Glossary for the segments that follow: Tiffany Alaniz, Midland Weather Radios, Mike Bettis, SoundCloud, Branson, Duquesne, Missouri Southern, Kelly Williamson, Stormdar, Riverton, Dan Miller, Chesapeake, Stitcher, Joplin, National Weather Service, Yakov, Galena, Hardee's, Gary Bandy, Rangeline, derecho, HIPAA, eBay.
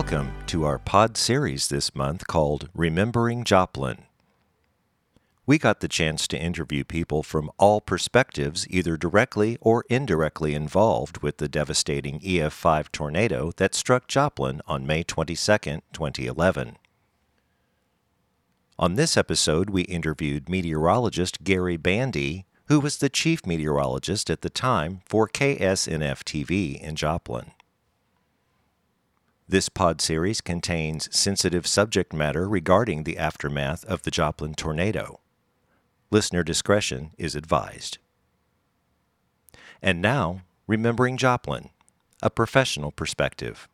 Welcome to our pod series this month called Remembering Joplin. We got the chance to interview people from all perspectives, either directly or indirectly involved with the devastating EF5 tornado that struck Joplin on May 22, 2011. On this episode, we interviewed meteorologist Gary Bandy, who was the chief meteorologist at the time for KSNF-TV in Joplin. This pod series contains sensitive subject matter regarding the aftermath of the Joplin tornado. Listener discretion is advised. And now, Remembering Joplin, a professional perspective.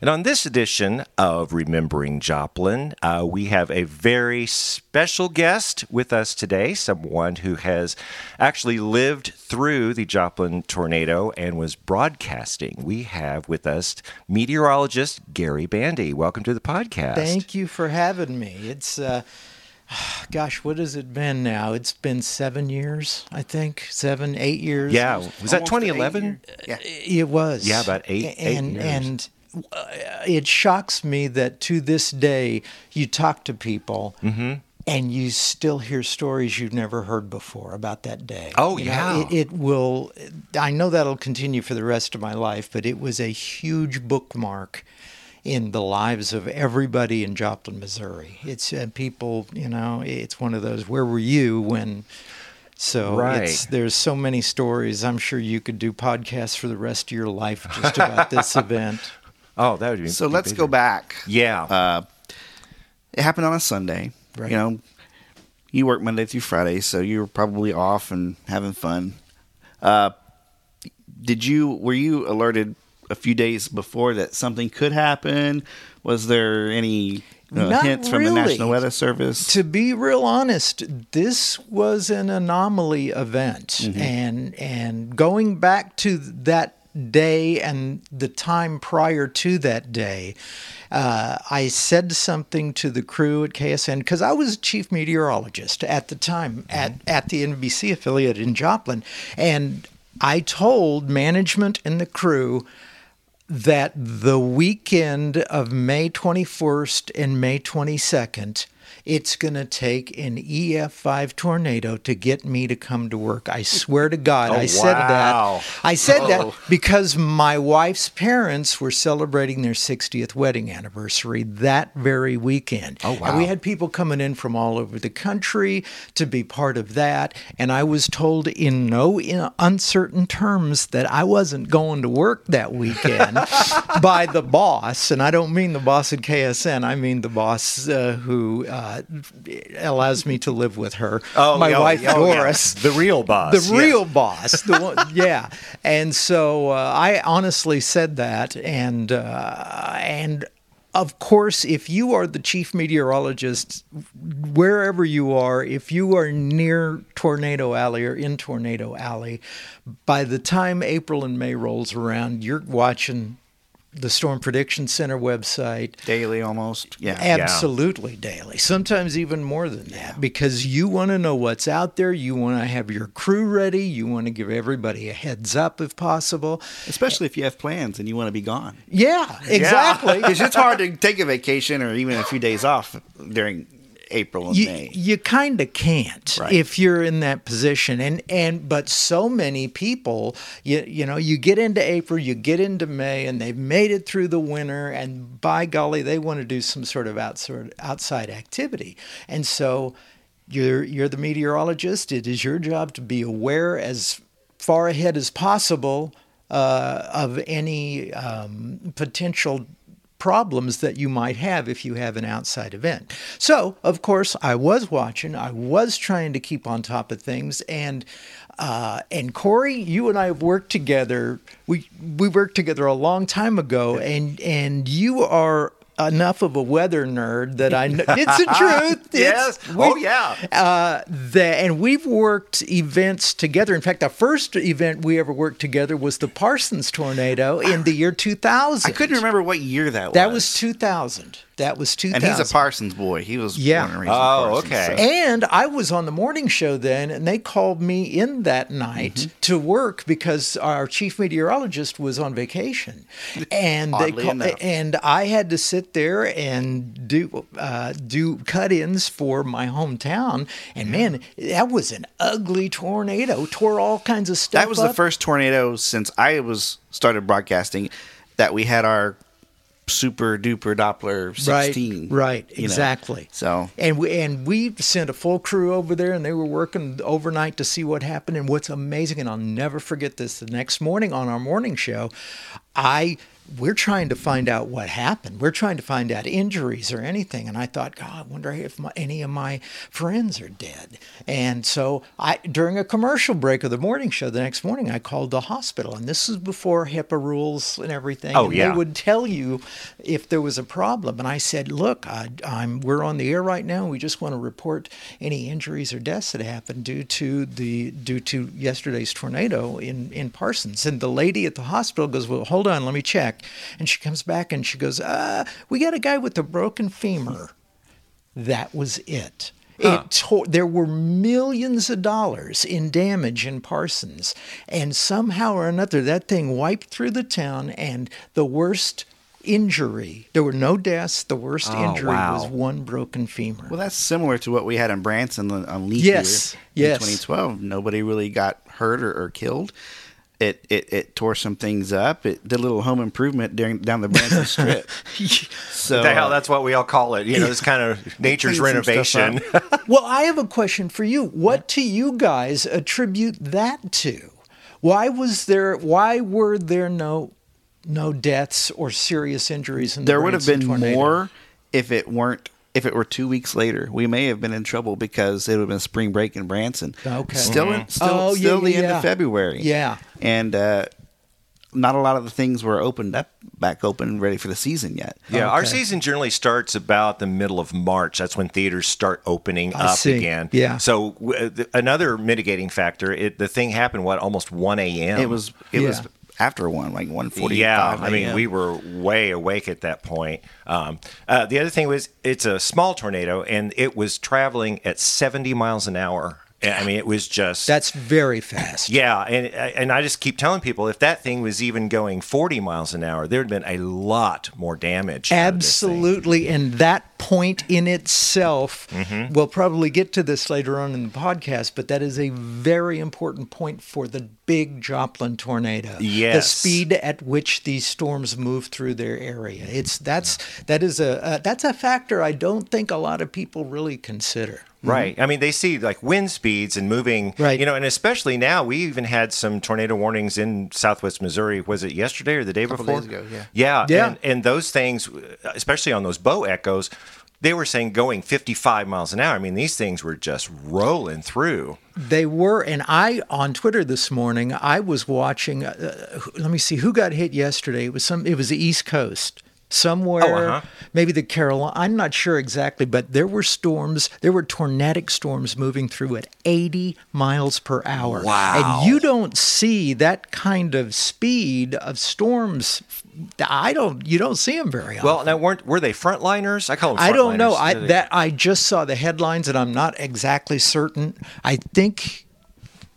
And on this edition of Remembering Joplin, we have a very special guest with us today, someone who has actually lived through the Joplin tornado and was broadcasting. We have with us meteorologist Gary Bandy. Welcome to the podcast. Thank you for having me. It's, gosh, what has it been now? It's been 7 years, I think. 8 years. Yeah. Was that 2011? Yeah. It was. Yeah, about eight years. And it shocks me that to this day you talk to people and you still hear stories you've never heard before about that day. Oh, yeah. It will, I know that'll continue for the rest of my life, but it was a huge bookmark in the lives of everybody in Joplin, Missouri. It's people, you know, it's one of those, where were you when... So right. There's so many stories. I'm sure you could do podcasts for the rest of your life just about this event. Oh, that would be so. Let's go back. Yeah, it happened on a Sunday. Right. You know, you work Monday through Friday, so you were probably off and having fun. Were you alerted a few days before that something could happen? Was there any? Hints from the National Weather Service? To be real honest, this was an anomaly event. And going back to that day and the time prior to that day, I said something to the crew at KSN, because I was chief meteorologist at the time at the NBC affiliate in Joplin. And I told management and the crew that the weekend of May 21st and May 22nd, it's going to take an EF5 tornado to get me to come to work. I swear to God, I said that because my wife's parents were celebrating their 60th wedding anniversary that very weekend. Oh, wow. And we had people coming in from all over the country to be part of that. And I was told in no uncertain terms that I wasn't going to work that weekend by the boss. And I don't mean the boss at KSN. I mean the boss who allows me to live with her. Oh, my wife, Doris. Yeah. The real boss. The real boss. The one, yeah. And so I honestly said that. And of course, if you are the chief meteorologist, wherever you are, if you are near Tornado Alley or in Tornado Alley, by the time April and May rolls around, you're watching the Storm Prediction Center website. Daily almost. Yeah. Absolutely daily. Sometimes even more than that, because you want to know what's out there. You want to have your crew ready. You want to give everybody a heads up if possible. Especially if you have plans and you want to be gone. Yeah, exactly. Because it's hard to take a vacation or even a few days off during April and May. You kind of can't if you're in that position. But so many people, you know, you get into April, you get into May, and they've made it through the winter, and by golly, they want to do some sort of outside activity. And so you're the meteorologist. It is your job to be aware as far ahead as possible of any potential problems that you might have if you have an outside event. So, of course, I was watching. I was trying to keep on top of things. And Corey, you and I have worked together. We worked together a long time ago, and you are enough of a weather nerd that I know. It's the truth. And we've worked events together. In fact, the first event we ever worked together was the Parsons tornado in the year 2000. I couldn't remember what year that was. That was 2000. That was 2000. And he's a Parsons boy. He was born and raised in Parsons. Okay. So. And I was on the morning show then, and they called me in that night to work because our chief meteorologist was on vacation, and and I had to sit there and do cut-ins for my hometown. And man, that was an ugly tornado. Tore all kinds of stuff. That was the first tornado since I started broadcasting that we had our super duper Doppler 16. Right, exactly. So and we sent a full crew over there, and they were working overnight to see what happened. And what's amazing, and I'll never forget this, the next morning on our morning show, we're trying to find out what happened. We're trying to find out injuries or anything. And I thought, God, I wonder if any of my friends are dead. And so during a commercial break of the morning show the next morning, I called the hospital. And this is before HIPAA rules and everything. Oh, and they would tell you if there was a problem. And I said, look, we're on the air right now. We just want to report any injuries or deaths that happened due to yesterday's tornado in Parsons. And the lady at the hospital goes, well, hold on, let me check. And she comes back and she goes, we got a guy with a broken femur. That was it. Huh. There were millions of dollars in damage in Parsons. And somehow or another, that thing wiped through the town, and the worst injury, there were no deaths. The worst injury was one broken femur. Well, that's similar to what we had in Branson on leap year in 2012. Nobody really got hurt or killed. It tore some things up. It did a little home improvement down the Branson Strip. So the hell, that's what we all call it. You know, it's kind of nature's renovation. Well, I have a question for you. What do you guys attribute that to? Why were there no deaths or serious injuries in the Branson tornado? There would have been more if it were 2 weeks later. We may have been in trouble because it would have been spring break in Branson. Okay. Still the end of February. Yeah. And not a lot of the things were back open, ready for the season yet. Yeah, okay. Our season generally starts about the middle of March. That's when theaters start opening up again. Yeah. So another mitigating factor, the thing happened, almost 1 a.m.? It was after 1:45. Yeah, I mean, we were way awake at that point. The other thing was, it's a small tornado, and it was traveling at 70 miles an hour. I mean, it was just... That's very fast. Yeah, and I just keep telling people, if that thing was even going 40 miles an hour, there would have been a lot more damage. Absolutely, and that point in itself, we'll probably get to this later on in the podcast, but that is a very important point for the big Joplin tornado. Yes. The speed at which these storms move through their area. That's a factor I don't think a lot of people really consider. Right. I mean, they see like wind speeds and moving, you know, and especially now we even had some tornado warnings in southwest Missouri. Was it yesterday or the day before? A couple days ago, yeah. And those things, especially on those bow echoes, they were saying going 55 miles an hour. I mean, these things were just rolling through. They were, and on Twitter this morning, I was watching, let me see, who got hit yesterday? It was the East Coast. Somewhere, maybe the Carolina, I'm not sure exactly, but there were tornadic storms moving through at 80 miles per hour. Wow. And you don't see that kind of speed of storms. You don't see them very often. Well, now were they frontliners? I call them frontliners. I don't know. I just saw the headlines and I'm not exactly certain. I think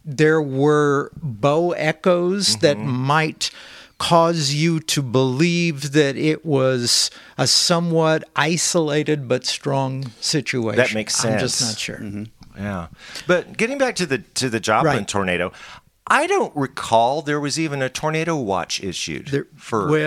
there were bow echoes that might cause you to believe that it was a somewhat isolated but strong situation. That makes sense. I'm just not sure. Yeah, but getting back to the Joplin tornado, I don't recall there was even a tornado watch issued Eventually.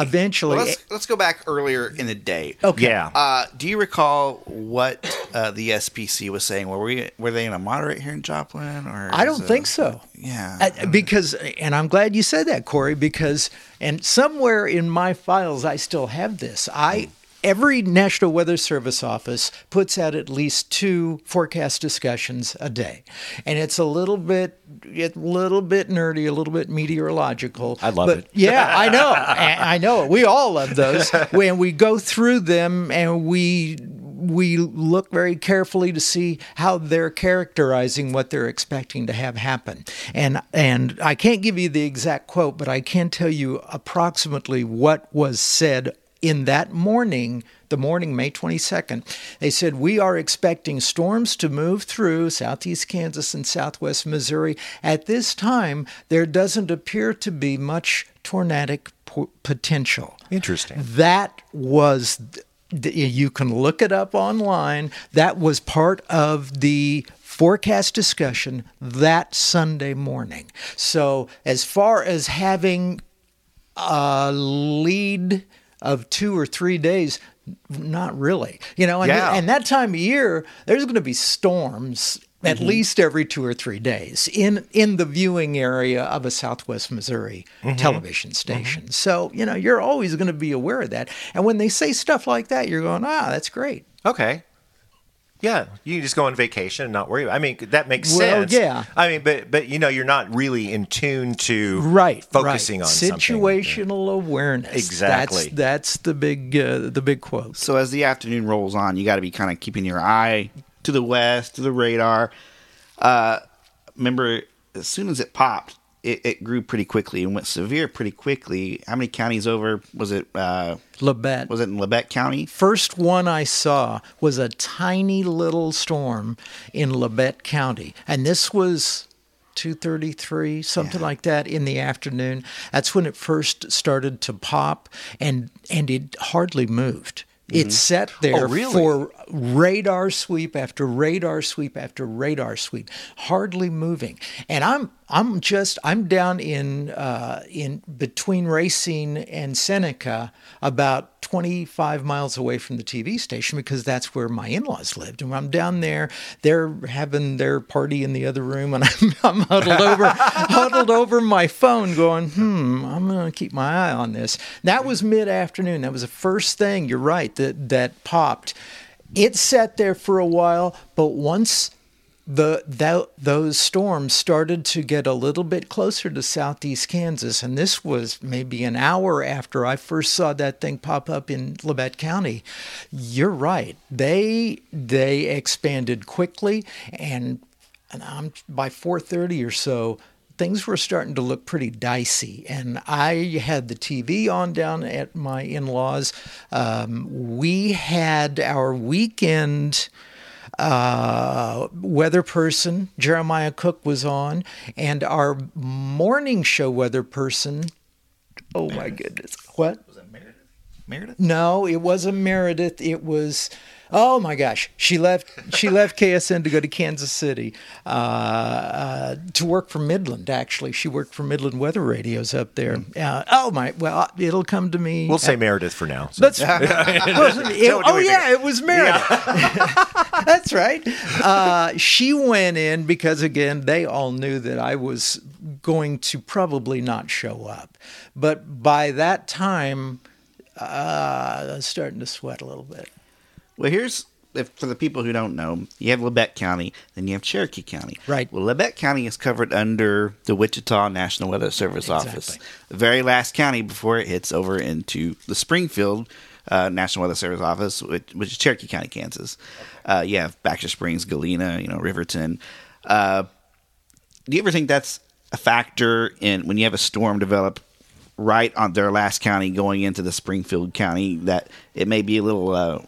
Well, let's go back earlier in the day. Okay. Yeah. Do you recall what the SPC was saying? Were they in a moderate here in Joplin? Or I don't think so. Yeah. Because I'm glad you said that, Corey, because somewhere in my files I still have this. Every National Weather Service office puts out at least 2 forecast discussions a day. And it's a little bit nerdy, a little bit meteorological. I love it. Yeah, I know. I know. We all love those. When we go through them and we we look very carefully to see how they're characterizing what they're expecting to have happen. And I can't give you the exact quote, but I can tell you approximately what was said in that morning, the morning, May 22nd. They said, we are expecting storms to move through southeast Kansas and southwest Missouri. At this time, there doesn't appear to be much tornadic potential. Interesting. That was, you can look it up online, that was part of the forecast discussion that Sunday morning. So as far as having a lead of 2 or 3 days, not really. You know, and that time of year, there's going to be storms at least every 2 or 3 days in the viewing area of a southwest Missouri television station. So, you know, you're always going to be aware of that. And when they say stuff like that, you're going, that's great. Okay. Yeah, you can just go on vacation and not worry about it. I mean, that makes sense. Yeah. I mean, but you know, you're not really in tune to focusing on situational awareness. Exactly. That's the big quote. So as the afternoon rolls on, you got to be kind of keeping your eye to the west, to the radar. Remember, as soon as it popped, it grew pretty quickly and went severe pretty quickly. How many counties over was it? Labette. Was it in Labette County? First one I saw was a tiny little storm in Labette County. And this was 2:33, something like that, in the afternoon. That's when it first started to pop, and it hardly moved. It sat there for radar sweep after radar sweep after radar sweep, hardly moving. And I'm down in between Racine and Seneca, about 25 miles away from the TV station, because that's where my in-laws lived. And when I'm down there, they're having their party in the other room, and I'm huddled over my phone going, I'm going to keep my eye on this. That was mid-afternoon. That was the first thing, you're right, that popped. It sat there for a while, but once those storms started to get a little bit closer to southeast Kansas, and this was maybe an hour after I first saw that thing pop up in Labette County, you're right. They expanded quickly, and by 4:30 or so, things were starting to look pretty dicey. And I had the TV on down at my in-laws. We had our weekend weather person, Jeremiah Cook, was on, and our morning show weather person, my goodness. What? Was it Meredith? No, it wasn't Meredith. It was, my gosh, she left KSN to go to Kansas City to work for Midland, actually. She worked for Midland Weather Radios up there. It'll come to me. We'll say Meredith for now. So. It was Meredith. Yeah. That's right. She went in because, again, they all knew that I was going to probably not show up. But by that time, I was starting to sweat a little bit. Well, for the people who don't know, you have Labette County, then you have Cherokee County. Right. Well, Labette County is covered under the Wichita National Weather Service office. The very last county before it hits over into the Springfield National Weather Service office, which is Cherokee County, Kansas. You have Baxter Springs, Galena, Riverton. Do you ever think that's a factor in when you have a storm develop right on their last county going into the Springfield County, that it may be a little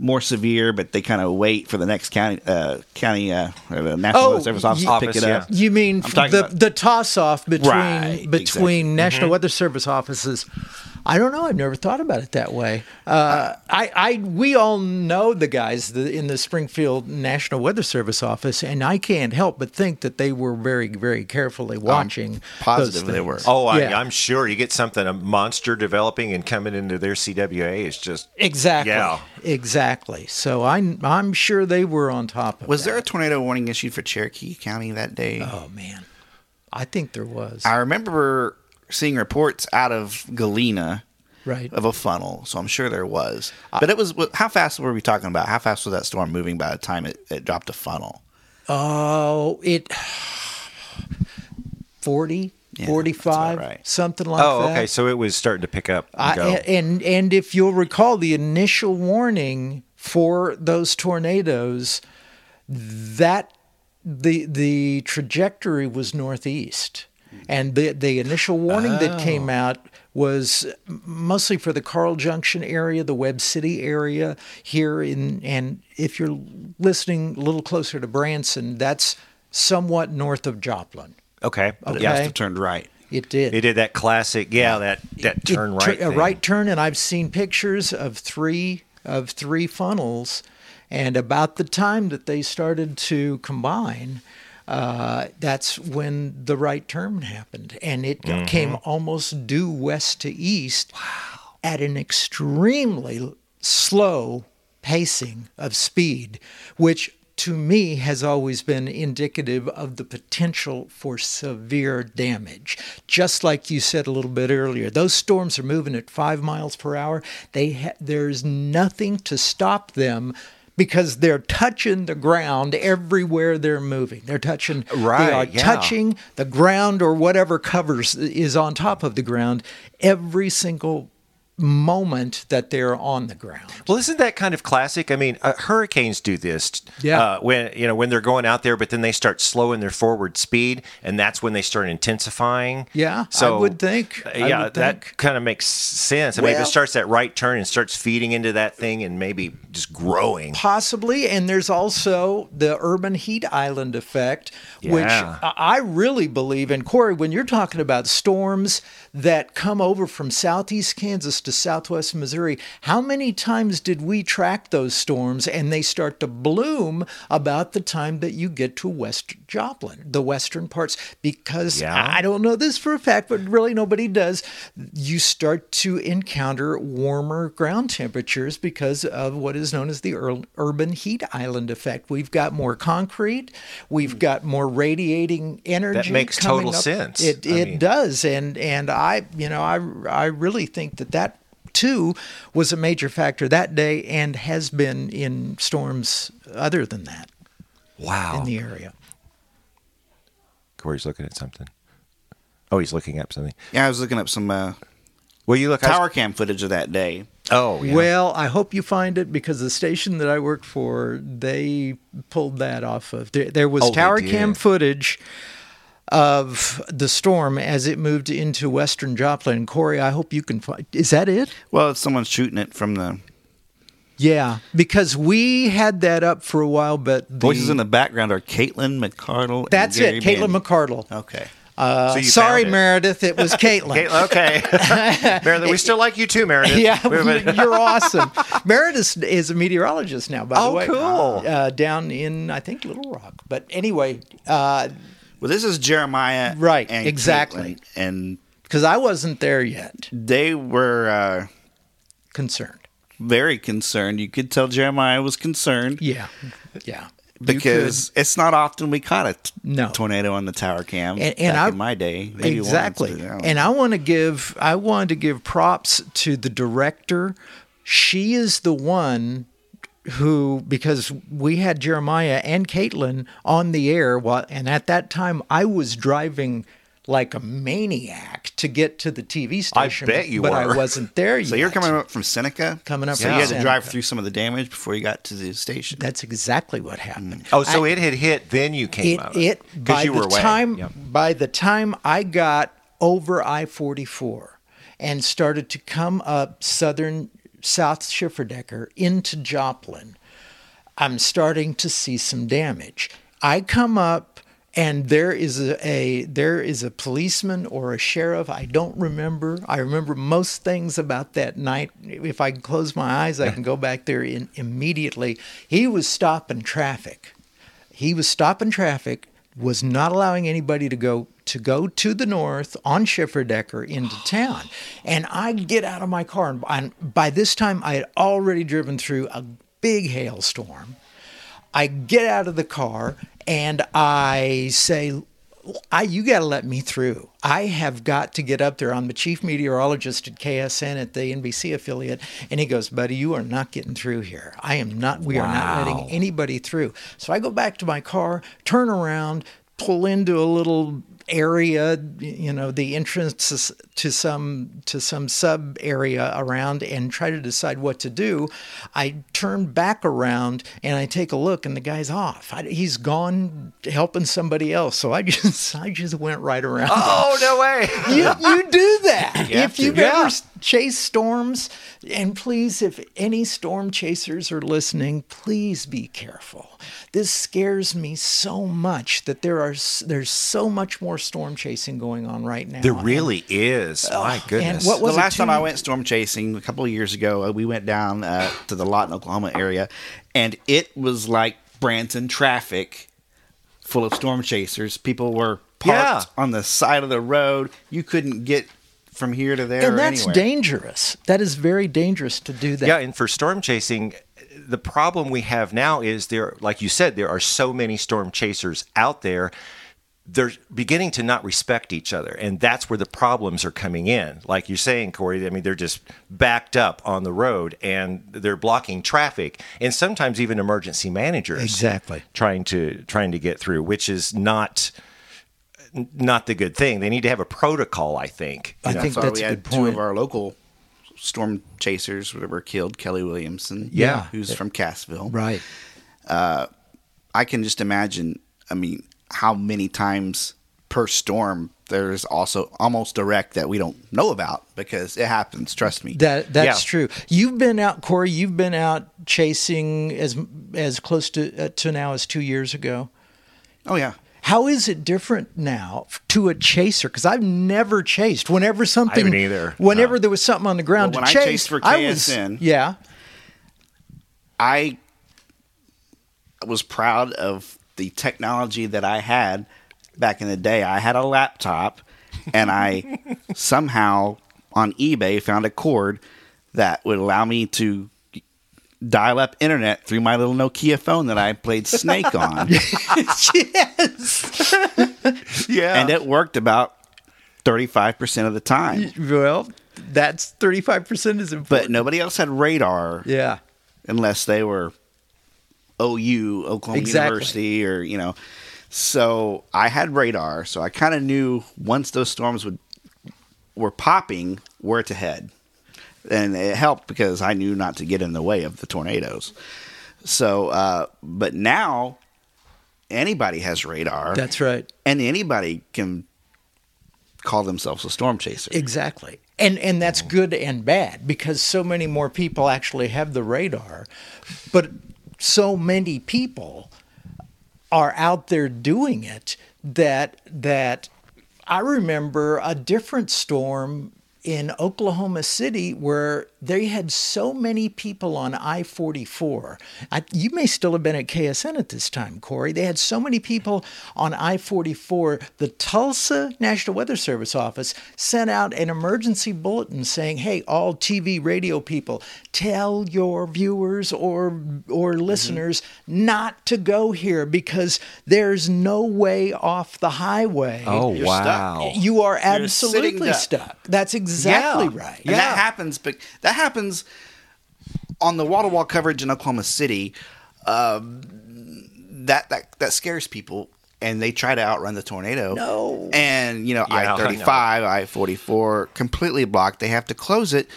more severe, but they kind of wait for the next county or the National Weather Service office to pick it up? You mean the toss-off between National Weather Service offices? I don't know. I've never thought about it that way. We all know the guys in the Springfield National Weather Service office, and I can't help but think that they were very, very carefully watching. Positive they were. I'm sure. You get something, a monster developing and coming into their CWA, it's just exactly. So I'm sure they were on top of it. Was there a tornado warning issued for Cherokee County that day? Oh man, I think there was. I remember seeing reports out of Galena of a funnel, so I'm sure there was. But it was, how fast were we talking about? How fast was that storm moving by the time it dropped a funnel? 40, 45, something like that. Oh, okay, so it was starting to pick up and go. And if you'll recall, the initial warning for those tornadoes, that the trajectory was northeast. And the initial warning that came out was mostly for the Carl Junction area, the Webb City area here in, and if you're listening a little closer to Branson, that's somewhat north of Joplin. Okay. But it still turned right. It did. It did that classic, that turn right thing. A right turn, and I've seen pictures of three funnels, and about the time that they started to combine, that's when the right turn happened, and it came almost due west to east at an extremely slow pacing of speed, which to me has always been indicative of the potential for severe damage. Just like you said a little bit earlier, those storms are moving at 5 miles per hour. There's nothing to stop them, because they're touching the ground everywhere they're moving. They're touching, touching the ground or whatever covers is on top of the ground every single moment that they're on the ground. Well, isn't that kind of classic? I mean, hurricanes do this when they're going out there, but then they start slowing their forward speed, and that's when they start intensifying. Yeah, so, I would think. That kind of makes sense. I mean, if it starts that right turn and starts feeding into that thing and maybe just growing. Possibly, and there's also the urban heat island effect, which I really believe, and Corey, when you're talking about storms that come over from southeast Kansas to southwest Missouri, how many times did we track those storms and they start to bloom about the time that you get to West Joplin, the western parts? Because I don't know this for a fact, but really nobody does. You start to encounter warmer ground temperatures because of what is known as the urban heat island effect. We've got more concrete. We've got more radiating energy. That makes total sense. It does. And I really think that too was a major factor that day and has been in storms other than that. Wow. In the area. Corey's looking at something. Oh, he's looking up something. Yeah, I was looking up some tower cam footage of that day. Oh, yeah. Well, I hope you find it, because the station that I worked for, they pulled that off of. There was tower cam footage of the storm as it moved into western Joplin. Corey, I hope you can find... Is that it? Well, it's someone shooting it from the... Yeah, because we had that up for a while, but... The voices in the background are Caitlin McArdle. That's and Gary it, Caitlin Bandy. McArdle. Okay. So sorry, Meredith, it was Caitlin. Okay. Meredith, we still like you too, Meredith. Yeah, you're awesome. Meredith is a meteorologist now, by the way. Oh, cool. Down in, I think, Little Rock. But anyway... Well, this is Jeremiah. Right, and exactly. Caitlin, and because I wasn't there yet. They were concerned. Very concerned. You could tell Jeremiah was concerned. Yeah. Because it's not often we caught a tornado on the tower cam in my day. Exactly. And I wanted to give props to the director. She is the one who, because we had Jeremiah and Caitlin on the air, and at that time I was driving like a maniac to get to the TV station. I bet you were. But I wasn't there yet. So you're coming up from Seneca? So you had to drive through some of the damage before you got to the station. That's exactly what happened. Oh, so it had hit, then you came out. By the time I got over I-44 and started to come up south Schifferdecker into Joplin, I'm starting to see some damage. I come up and there is a policeman or a sheriff. I don't remember. I remember most things about that night. If I close my eyes, I can go back there immediately. He was stopping traffic. Was not allowing anybody to go to the north on Schifferdecker into town. And I get out of my car, and by this time I had already driven through a big hailstorm. I get out of the car and I say, you got to let me through. I have got to get up there. I'm the chief meteorologist at KSN at the NBC affiliate. And he goes, buddy, you are not getting through here. I am not. We are not letting anybody through. So I go back to my car, turn around, pull into a little area, you know, the entrance to some sub area around and try to decide what to do. I turn back around and I take a look, and the guy's off. He's gone helping somebody else. So I just went right around. Oh, no way! You do that. If you've ever chased storms, and please, if any storm chasers are listening, please be careful. This scares me so much that there's so much more storm chasing going on right now. There really is. My goodness. What was the last time I went storm chasing a couple of years ago? We went down to the Lawton, Oklahoma area, and it was like Branson traffic full of storm chasers. People were parked on the side of the road. You couldn't get from here to there. And that's dangerous. That is very dangerous to do that. Yeah, and for storm chasing, the problem we have now is there, like you said, there are so many storm chasers out there. They're beginning to not respect each other, and that's where the problems are coming in. Like you're saying, Corey, I mean, they're just backed up on the road, and they're blocking traffic, and sometimes even emergency managers trying to get through, which is not the good thing. They need to have a protocol, I think. I think that's a good point. Two of our local storm chasers were killed, Kelly Williamson, who's from Cassville. Right. I can just imagine, I mean, how many times per storm there's also almost a wreck that we don't know about, because it happens. Trust me. That's true. You've been out, Corey, chasing as close to now as 2 years ago. Oh, yeah. How is it different now to a chaser? Because I've never chased. Whenever there was something on the ground to chase. I chased for KSN. I was proud of the technology that I had back in the day. I had a laptop, and I somehow on eBay found a cord that would allow me to dial up internet through my little Nokia phone that I played Snake on. Yes. Yeah. And it worked about 35% of the time. Well, that's 35% is important. But nobody else had radar. Yeah. Unless they were OU, Oklahoma University, or, you know. So I had radar. So I kind of knew once those storms were popping, where to head. And it helped because I knew not to get in the way of the tornadoes. So, but now anybody has radar. That's right. And anybody can call themselves a storm chaser. Exactly. And that's good and bad, because so many more people actually have the radar. But so many people are out there doing it that I remember a different storm in Oklahoma City, where they had so many people on I-44. You may still have been at KSN at this time, Corey. They had so many people on I-44, the Tulsa National Weather Service office sent out an emergency bulletin saying, hey, all TV radio people, tell your viewers or listeners not to go here, because there's no way off the highway. Oh, you're wow. Stuck. You are absolutely stuck. That's exactly right. And that happens on the wall-to-wall coverage in Oklahoma City. That scares people, and they try to outrun the tornado. No. And, you know, I-35, I-44, completely blocked. They have to close it.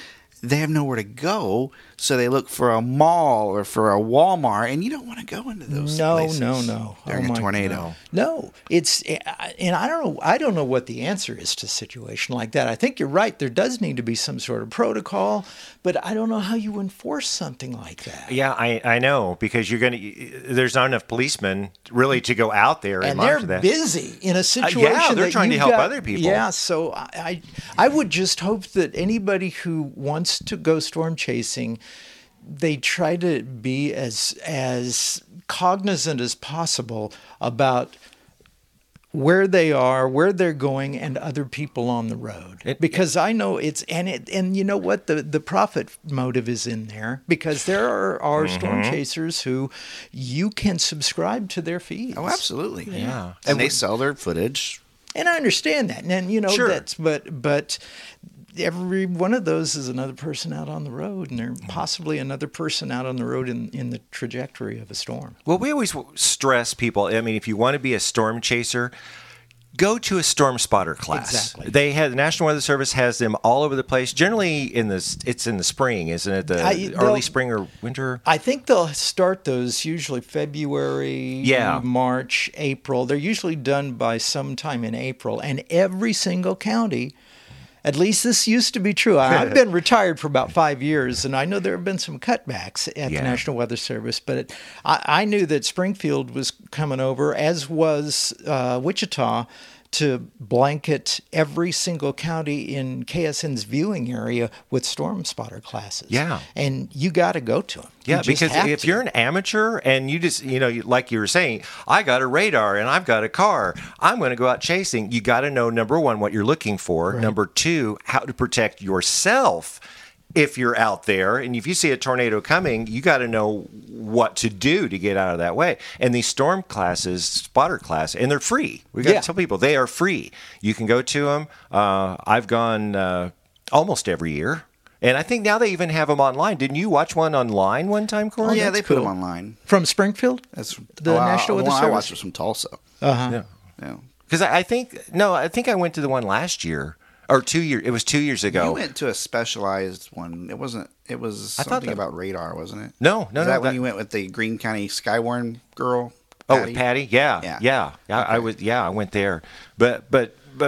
They have nowhere to go, so they look for a mall or for a Walmart, and you don't want to go into those places. No. During a tornado. God. No. And I don't know what the answer is to a situation like that. I think you're right. There does need to be some sort of protocol, but I don't know how you enforce something like that. Yeah, I know, because there's not enough policemen really to go out there and monitor that. And they're busy in a situation they're trying to help other people. Yeah, so I would just hope that anybody who wants to go storm chasing, they try to be as cognizant as possible about where they are, where they're going, and other people on the road. Because I know and you know what, the profit motive is in there, because there are storm chasers who you can subscribe to their feeds. Oh, absolutely. Yeah. And they sell their footage. And I understand that. And you know, but every one of those is another person out on the road, and they're possibly another person out on the road in the trajectory of a storm. Well, we always stress people, I mean, if you want to be a storm chaser, Go to a storm spotter class. Exactly. They have the National Weather Service has them all over the place. Generally, it's in the spring, isn't it? Early spring or winter. I think they'll start those usually February, March, April. They're usually done by sometime in April, and every single county. At least this used to be true. I've been retired for about 5 years, and I know there have been some cutbacks at the National Weather Service, but I knew that Springfield was coming over, as was Wichita, to blanket every single county in KSN's viewing area with storm spotter classes. Yeah. And you got to go to them. Yeah, because if you're an amateur and you just, like you were saying, I got a radar and I've got a car, I'm going to go out chasing. You got to know, number one, what you're looking for. Right. Number two, how to protect yourself if you're out there. And if you see a tornado coming, you got to know what to do to get out of that way. And these storm classes, spotter class, and they're free. We got to tell people they are free. You can go to them. I've gone almost every year. And I think now they even have them online. Didn't you watch one online one time, Corey? Oh, yeah, they put them online. From Springfield? That's the National Weather Service? I watched it from Tulsa. Uh-huh. Yeah. Because I think I went to the one last year. Or 2 years. It was 2 years ago. You went to a specialized one. It wasn't. It was something about radar, wasn't it? No. Is that when you went with the Greene County Skywarn girl? Patty? Oh, with Patty. Yeah. Okay. I went there. But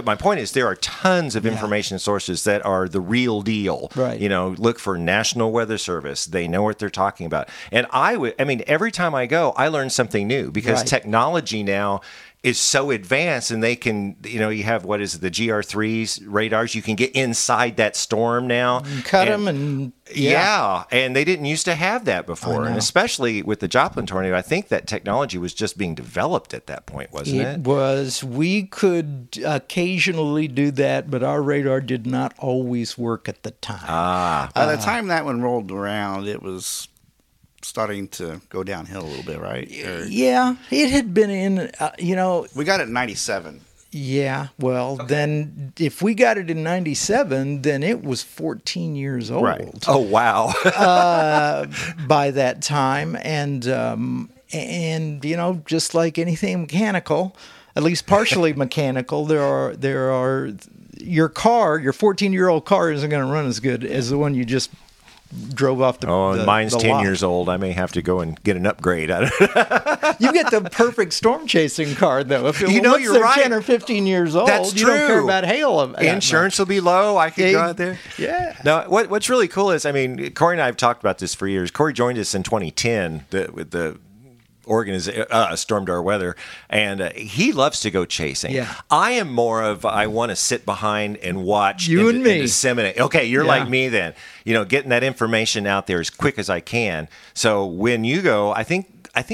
my point is, there are tons of information sources that are the real deal. Right. Look for National Weather Service. They know what they're talking about. And every time I go, I learn something new because technology now is so advanced, and they can, you have the GR3s radars. You can get inside that storm now. Cut them and and they didn't used to have that before, and especially with the Joplin tornado, I think that technology was just being developed at that point, wasn't it? It was. We could occasionally do that, but our radar did not always work at the time. By the time that one rolled around, it was starting to go downhill a little bit, right? Yeah, it had been in, We got it in 97. Yeah, well, then if we got it in 97, then it was 14 years old. Right. Oh, wow. By that time. And just like anything mechanical, at least partially mechanical, there are your car, your 14-year-old car isn't going to run as good as the one you just drove off the and mine's the 10 lot. Years old. I may have to go and get an upgrade. You get the perfect storm chasing car, though. If you're right. 10 or 15 years old, that's you true. Don't care about hail. Insurance will be low. I could go out there. Yeah. Now, what's really cool is, Corey and I have talked about this for years. Corey joined us in 2010 with the Storm Door Weather, and he loves to go chasing. Yeah. I am more of I want to sit behind and watch you and me disseminate. Okay, you're like me then. Getting that information out there as quick as I can. So when you go, I think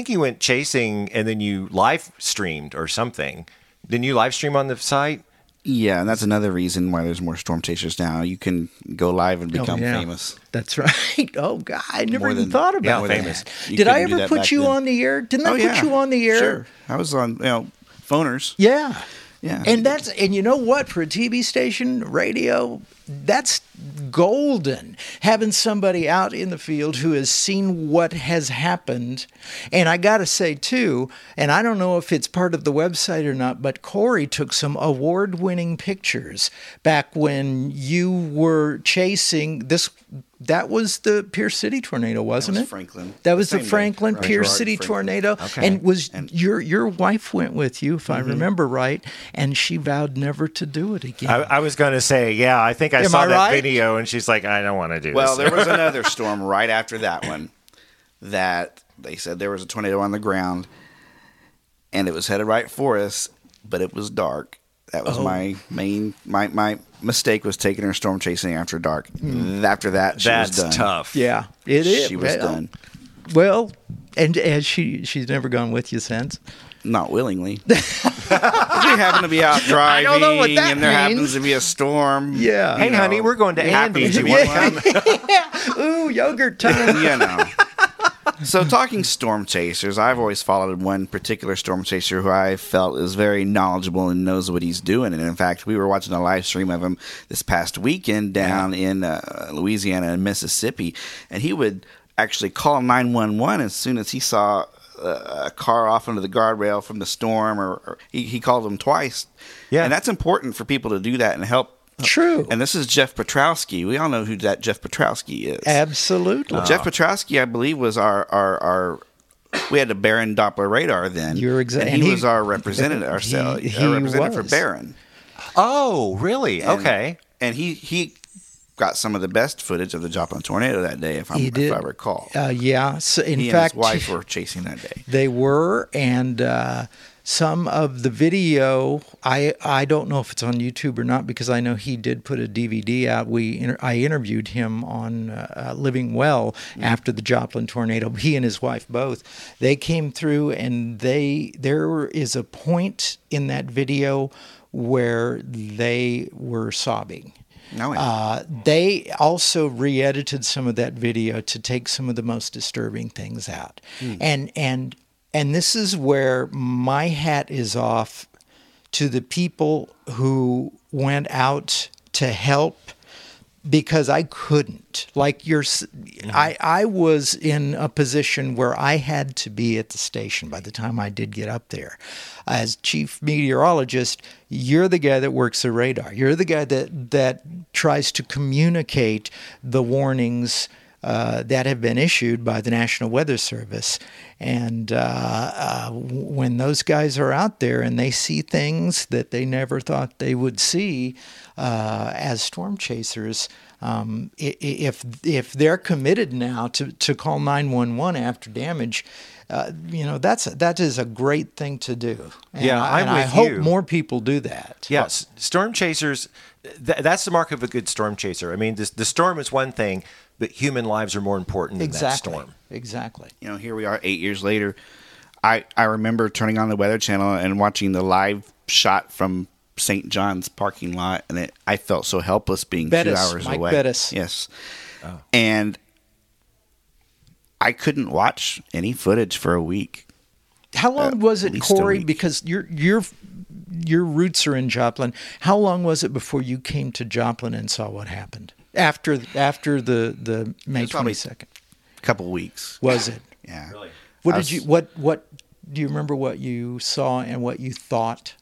you went chasing and then you live streamed or something. Didn't you live stream on the site? Yeah, and that's another reason why there's more storm chasers now. You can go live and become famous. That's right. Oh, God, I never thought about famous. That. Did I ever put you on the air? Didn't I put you on the air? Sure. I was on, phoners. Yeah. Yeah. And you know what? For a TV station, radio, that's golden. Having somebody out in the field who has seen what has happened. And I got to say, too, and I don't know if it's part of the website or not, but Corey took some award-winning pictures back when you were chasing this. That was the Pierce City tornado, wasn't it? That was Franklin. That was the Franklin Pierce City tornado. Okay. And your wife went with you, if I remember right, and she vowed never to do it again. I was going to say, I think I saw that video, and she's like, I don't want to do this. Well, there was another storm right after that one that they said there was a tornado on the ground, and it was headed right for us, but it was dark. That was my main my mistake was taking her storm chasing after dark. After that, she was done. That's tough. Yeah, it is. She was done. Well, and has she's never gone with you since? Not willingly. We happen to be out driving, and there happens to be a storm. Yeah. Hey, honey, we're going to Andy's. You want one? Ooh, yogurt time. So talking storm chasers, I've always followed one particular storm chaser who I felt is very knowledgeable and knows what he's doing. And in fact, we were watching a live stream of him this past weekend down in Louisiana and Mississippi. And he would actually call 911 as soon as he saw a car off under the guardrail from the storm, or he called them twice. Yeah. And that's important for people to do that and help. True. And this is Jeff Piotrowski. We all know who that Jeff Piotrowski is. Absolutely. Jeff Piotrowski, I believe, was our we had a Barron Doppler radar then. You're exactly. And he was our representative, for Barron. Oh, really? And, okay. And he got some of the best footage of the Joplin tornado that day, if I recall. Yeah. So in fact, and his wife were chasing that day. They were, and some of the video, I don't know if it's on YouTube or not, because I know he did put a DVD out. I interviewed him on Living Well after the Joplin tornado. He and his wife both. They came through, and there is a point in that video where they were sobbing. No, they also re-edited some of that video to take some of the most disturbing things out. And this is where my hat is off to the people who went out to help, because I couldn't. Like I was in a position where I had to be at the station by the time I did get up there. As chief meteorologist, you're the guy that works the radar. You're the guy that tries to communicate the warnings that have been issued by the National Weather Service. And when those guys are out there and they see things that they never thought they would see as storm chasers, if they're committed now to call 911 after damage, that is a great thing to do. And yeah, I hope more people do that. Yes, yeah, storm chasers, that's the mark of a good storm chaser. I mean, the storm is one thing, but human lives are more important than that storm. Exactly. You know, here we are 8 years later. I remember turning on the Weather Channel and watching the live shot from St. John's parking lot, and I felt so helpless being 2 hours away. Mike Bettis. Yes. Oh. And I couldn't watch any footage for a week. How long was it, Corey? Because your roots are in Joplin. How long was it before you came to Joplin and saw what happened? After the May 22nd, a couple weeks was it? Yeah. Really? What do you remember? What you saw and what you thought?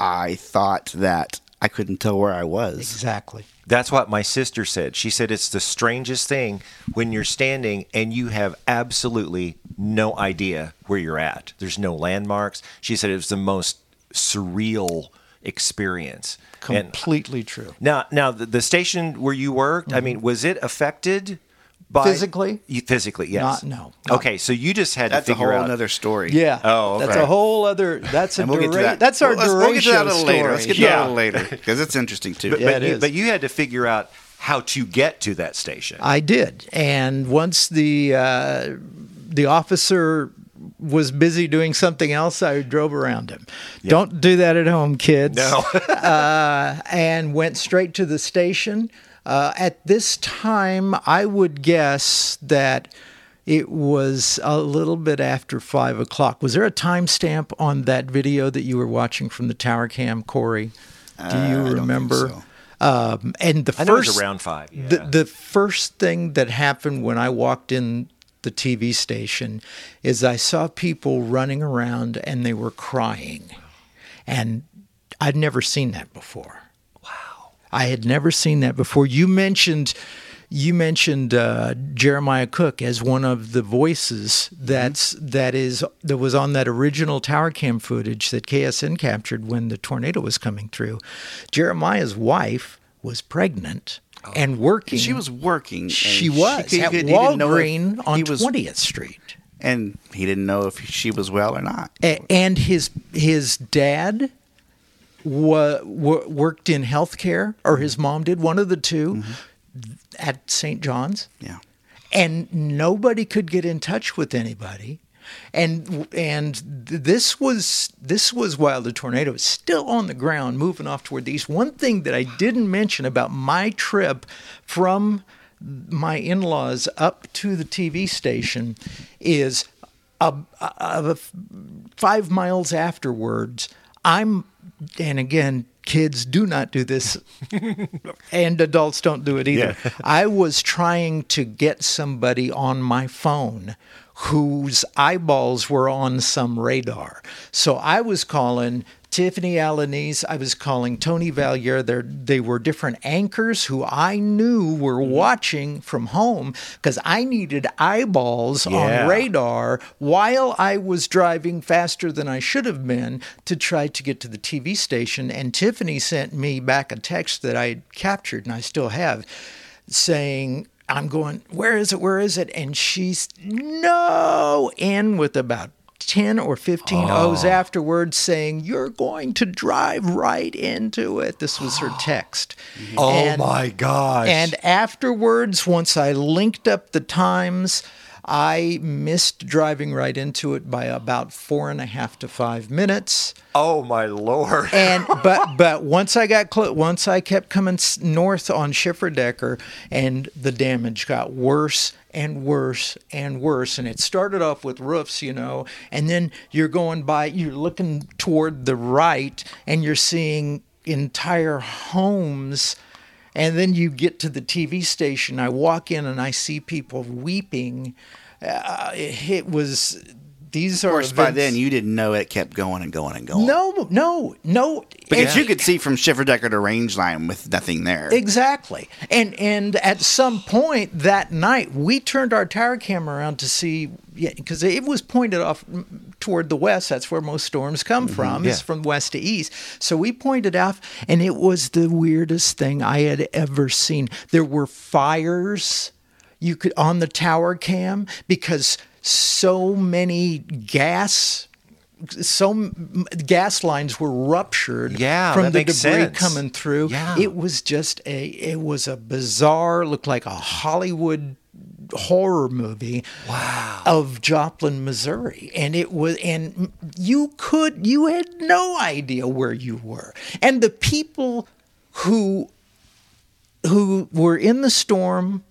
I thought that I couldn't tell where I was. Exactly. That's what my sister said. She said it's the strangest thing when you're standing and you have absolutely no idea where you're at. There's no landmarks. She said it was the most surreal experience. Completely true. Now the station where you worked, I mean, was it affected by physically? Physically, yes. No. Okay, so you just had to figure out. That's a whole other story. Yeah. Oh, okay. That's a whole other. That's a That's our duration. We'll get to that a little later. Let's get to that a little later because it's interesting too. But you had to figure out how to get to that station. I did, and once the officer was busy doing something else, I drove around him. Yep. Don't do that at home, kids. No. And went straight to the station. At this time, I would guess that it was a little bit after 5 o'clock. Was there a timestamp on that video that you were watching from the tower cam, Corey? Do you remember? I don't think so. And the first, it was around 5. Yeah. The first thing that happened when I walked in the TV station is I saw people running around and they were crying, and I'd never seen that before. Wow. I had never seen that before. You mentioned Jeremiah Cook as one of the voices that was on that original tower cam footage that KSN captured when the tornado was coming through. Jeremiah's wife was pregnant. Oh. And working. She was working. She was at Walgreen on 20th Street. And he didn't know if she was well or not. And his dad worked in healthcare, or his mom did, one of the two, at St. John's. Yeah. And nobody could get in touch with anybody. And this was while the tornado was still on the ground, moving off toward the east. One thing that I didn't mention about my trip from my in-laws up to the TV station is 5 miles afterwards, and again, kids do not do this, and adults don't do it either. Yeah. I was trying to get somebody on my phone whose eyeballs were on some radar. So I was calling Tiffany Alaniz, I was calling Tony Valier. They were different anchors who I knew were watching from home because I needed eyeballs on radar while I was driving faster than I should have been to try to get to the TV station. And Tiffany sent me back a text that I had captured, and I still have, saying, I'm going, where is it? Where is it? And she's no in with about 10 or 15 O's afterwards saying, you're going to drive right into it. This was her text. My gosh. And afterwards, once I linked up the times, I missed driving right into it by about 4.5 to 5 minutes. Oh my Lord. And but once I got once I kept coming north on Schifferdecker, and the damage got worse and worse and worse, and it started off with roofs, you know, and then you're going by, you're looking toward the right and you're seeing entire homes. And then you get to the TV station. I walk in and I see people weeping. It was, these are. Of course, by then you didn't know it kept going and going and going. No. Because you could see from Schifferdecker to Rangeline with nothing there. Exactly. And at some point that night, we turned our tower camera around to see, because it was pointed off toward the west. That's where most storms come from. It's from west to east. So we pointed out, and it was the weirdest thing I had ever seen. There were fires you could on the tower cam because so many gas lines were ruptured from the debris coming through. Yeah. It was just a bizarre, looked like a Hollywood horror movie of Joplin, Missouri, and it was, and you had no idea where you were, and the people who were in the storm,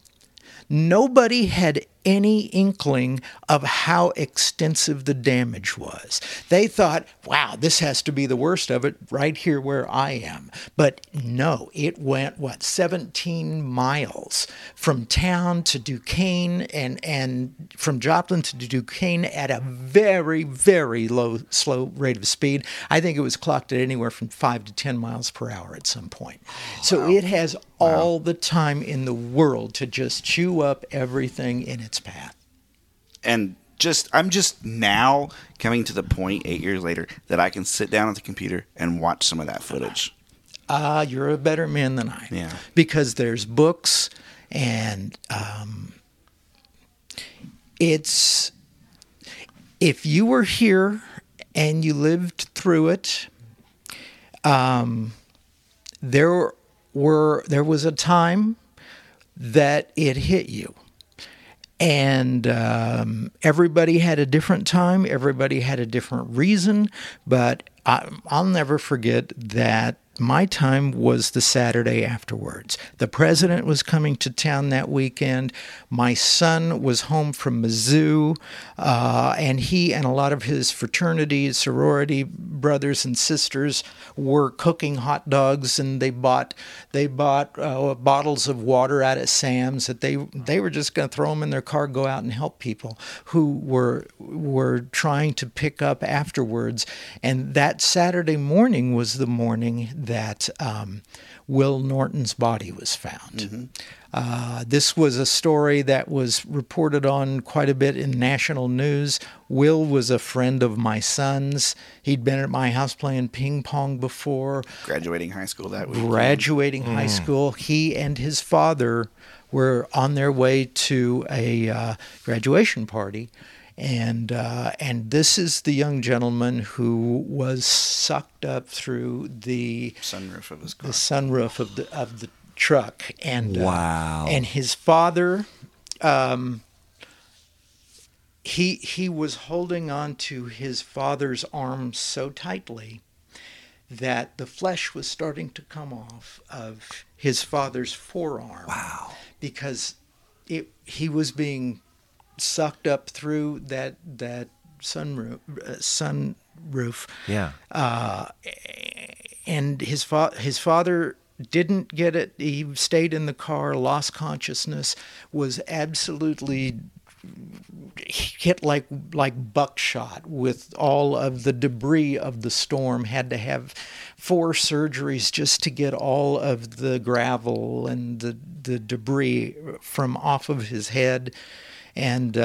nobody had any inkling of how extensive the damage was. They thought, wow, this has to be the worst of it right here where I am. But no, it went, 17 miles from town to Duquesne and from Joplin to Duquesne at a very, very slow rate of speed. I think it was clocked at anywhere from 5 to 10 miles per hour at some point. So it has all the time in the world to just chew up everything in its path. And I'm just now coming to the point 8 years later that I can sit down at the computer and watch some of that footage. You're a better man than I. Yeah. Because there's books and it's, if you were here and you lived through it, there was a time that it hit you. And everybody had a different time. Everybody had a different reason. But I'll never forget that my time was the Saturday afterwards. The president was coming to town that weekend. My son was home from Mizzou, and he and a lot of his fraternity, sorority brothers and sisters were cooking hot dogs, and they bought bottles of water out at Sam's that they were just going to throw them in their car, go out and help people who were trying to pick up afterwards. And that Saturday morning was the morning that Will Norton's body was found. Mm-hmm. This was a story that was reported on quite a bit in national news. Will was a friend of my son's. He'd been at my house playing ping pong before. Graduating high school that week. He and his father were on their way to a graduation party. And this is the young gentleman who was sucked up through the sunroof of his car. The sunroof of the truck. And and his father, he was holding on to his father's arm so tightly that the flesh was starting to come off of his father's forearm. Wow. Because he was being sucked up through that sunroof. Yeah. And his father didn't get it. He stayed in the car, lost consciousness, was absolutely hit like buckshot with all of the debris of the storm, had to have 4 surgeries just to get all of the gravel and the debris from off of his head. And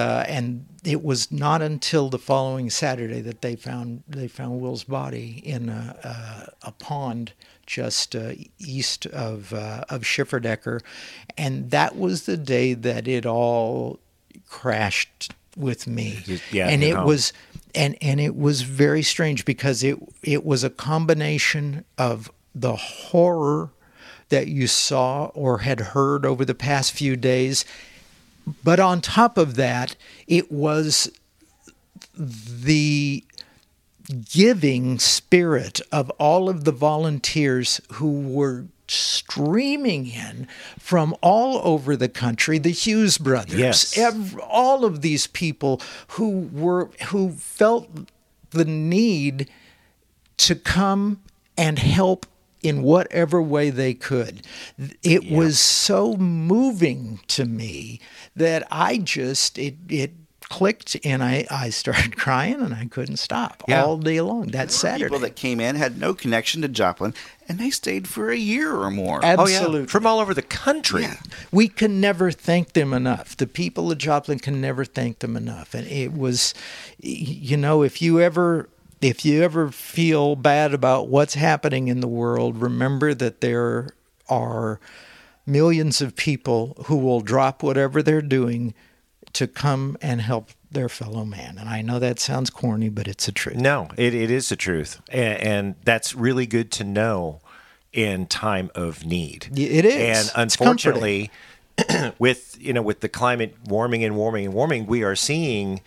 it was not until the following Saturday that they found Will's body in a pond just east of Schifferdecker, and that was the day that it all crashed with me. Yeah, and it was and it was very strange because it was a combination of the horror that you saw or had heard over the past few days. But on top of that, it was the giving spirit of all of the volunteers who were streaming in from all over the country, the Hughes brothers, yes. All of these people who felt the need to come and help in whatever way they could. It yeah. was so moving to me that I just, it clicked, and I started crying, and I couldn't stop yeah. all day long that Saturday. People that came in had no connection to Joplin, and they stayed for a year or more. Absolutely. Oh, yeah. From all over the country. Yeah. We can never thank them enough. The people of Joplin can never thank them enough. And it was, you know, if you ever feel bad about what's happening in the world, remember that there are millions of people who will drop whatever they're doing to come and help their fellow man. And I know that sounds corny, but it's the truth. No, it is the truth. And that's really good to know in time of need. It is. And unfortunately, with the climate warming, we are seeing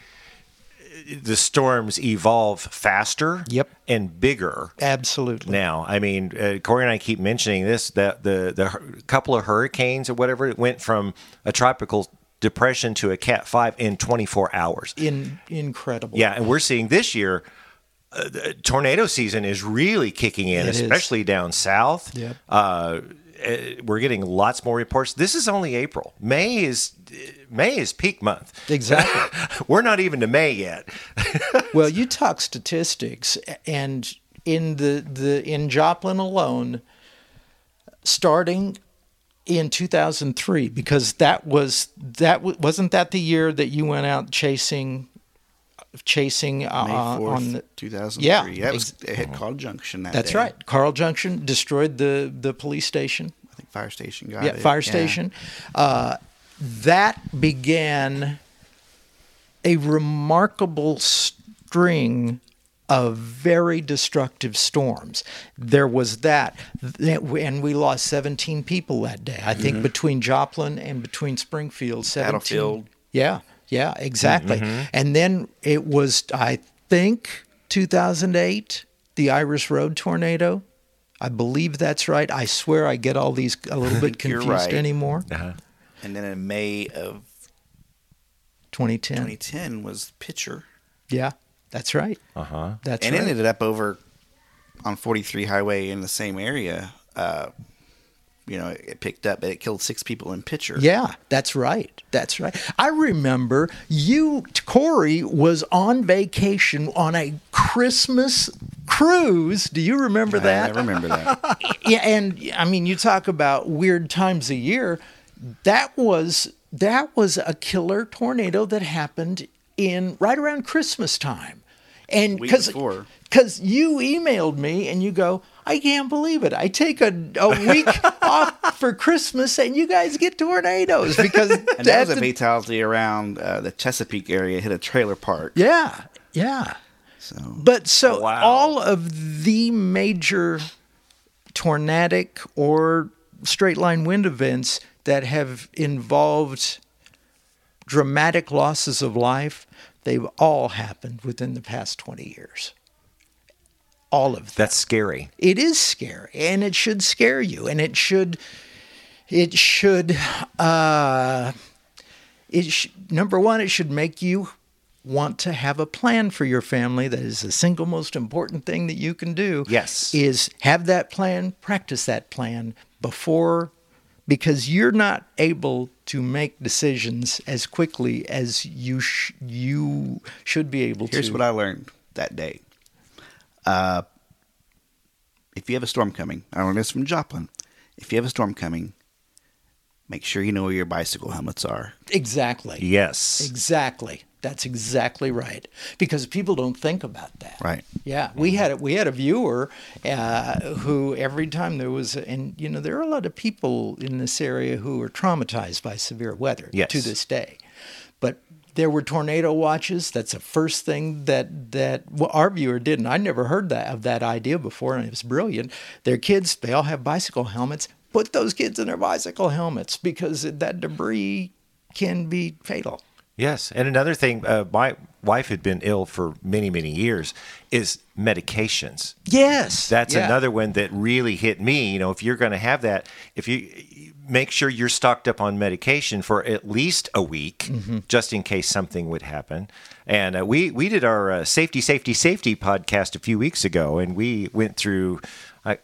the storms evolve faster yep. and bigger. Absolutely. Now, I mean, Corey and I keep mentioning this, that the couple of hurricanes or whatever, it went from a tropical depression to a Cat 5 in 24 hours. Incredible. Yeah, and we're seeing this year, the tornado season is really kicking in, especially down south. Yep. We're getting lots more reports. This is only April. May is peak month. Exactly. We're not even to May yet. Well, you talk statistics, and in Joplin alone, starting in 2003, because wasn't that the year that you went out chasing May 4th, on the 2003. Yeah, yeah, it had Carl Junction that That's day. Right. Carl Junction destroyed the police station. I think fire station got it. Fire station. Yeah. That began a remarkable string of very destructive storms. There was that, and we lost 17 people that day. I think mm-hmm. between Joplin and between Springfield, 17. Battlefield. Yeah. Yeah, exactly. Mm-hmm. And then it was, I think, 2008, the Iris Road tornado. I believe that's right. I swear I get all these a little bit confused right. anymore. Uh-huh. And then in May of 2010. 2010 was Pitcher. Yeah, that's right. Uh-huh. That's and right. it ended up over on 43 Highway in the same area. It picked up, but it killed 6 people in Pitcher. Yeah, that's right. That's right. I remember Corey was on vacation on a Christmas cruise. Do you remember that? I remember that. Yeah, and I mean, you talk about weird times a year. That was a killer tornado that happened in right around Christmas time. And because you emailed me and you go, I can't believe it. I take a week off for Christmas and you guys get tornadoes. Because and that was a fatality around the Chesapeake area, hit a trailer park. Yeah, yeah. So all of the major tornadic or straight line wind events that have involved dramatic losses of life, they've all happened within the past 20 years. All of that. That's scary. It is scary, and it should scare you, and number one, it should make you want to have a plan for your family. That is the single most important thing that you can do. Yes. Is have that plan, practice that plan before because you're not able to make decisions as quickly as you should be able to. Here's what I learned that day. If you have a storm coming, I learned this from Joplin. If you have a storm coming, make sure you know where your bicycle helmets are. Exactly. Yes. Exactly. That's exactly right. Because people don't think about that. Right. Yeah. Mm-hmm. We had a viewer who every time there was, and you know, there are a lot of people in this area who are traumatized by severe weather to this day. But there were tornado watches. That's the first thing that our viewer did. And I never heard of that idea before, and it was brilliant. Their kids, they all have bicycle helmets. Put those kids in their bicycle helmets because that debris can be fatal. Yes. And another thing, my wife had been ill for many, many years, is medications. Yes. That's another one that really hit me. You know, if you're going to have that, if you make sure you're stocked up on medication for at least a week, just in case something would happen. And we did our safety podcast a few weeks ago, and we went through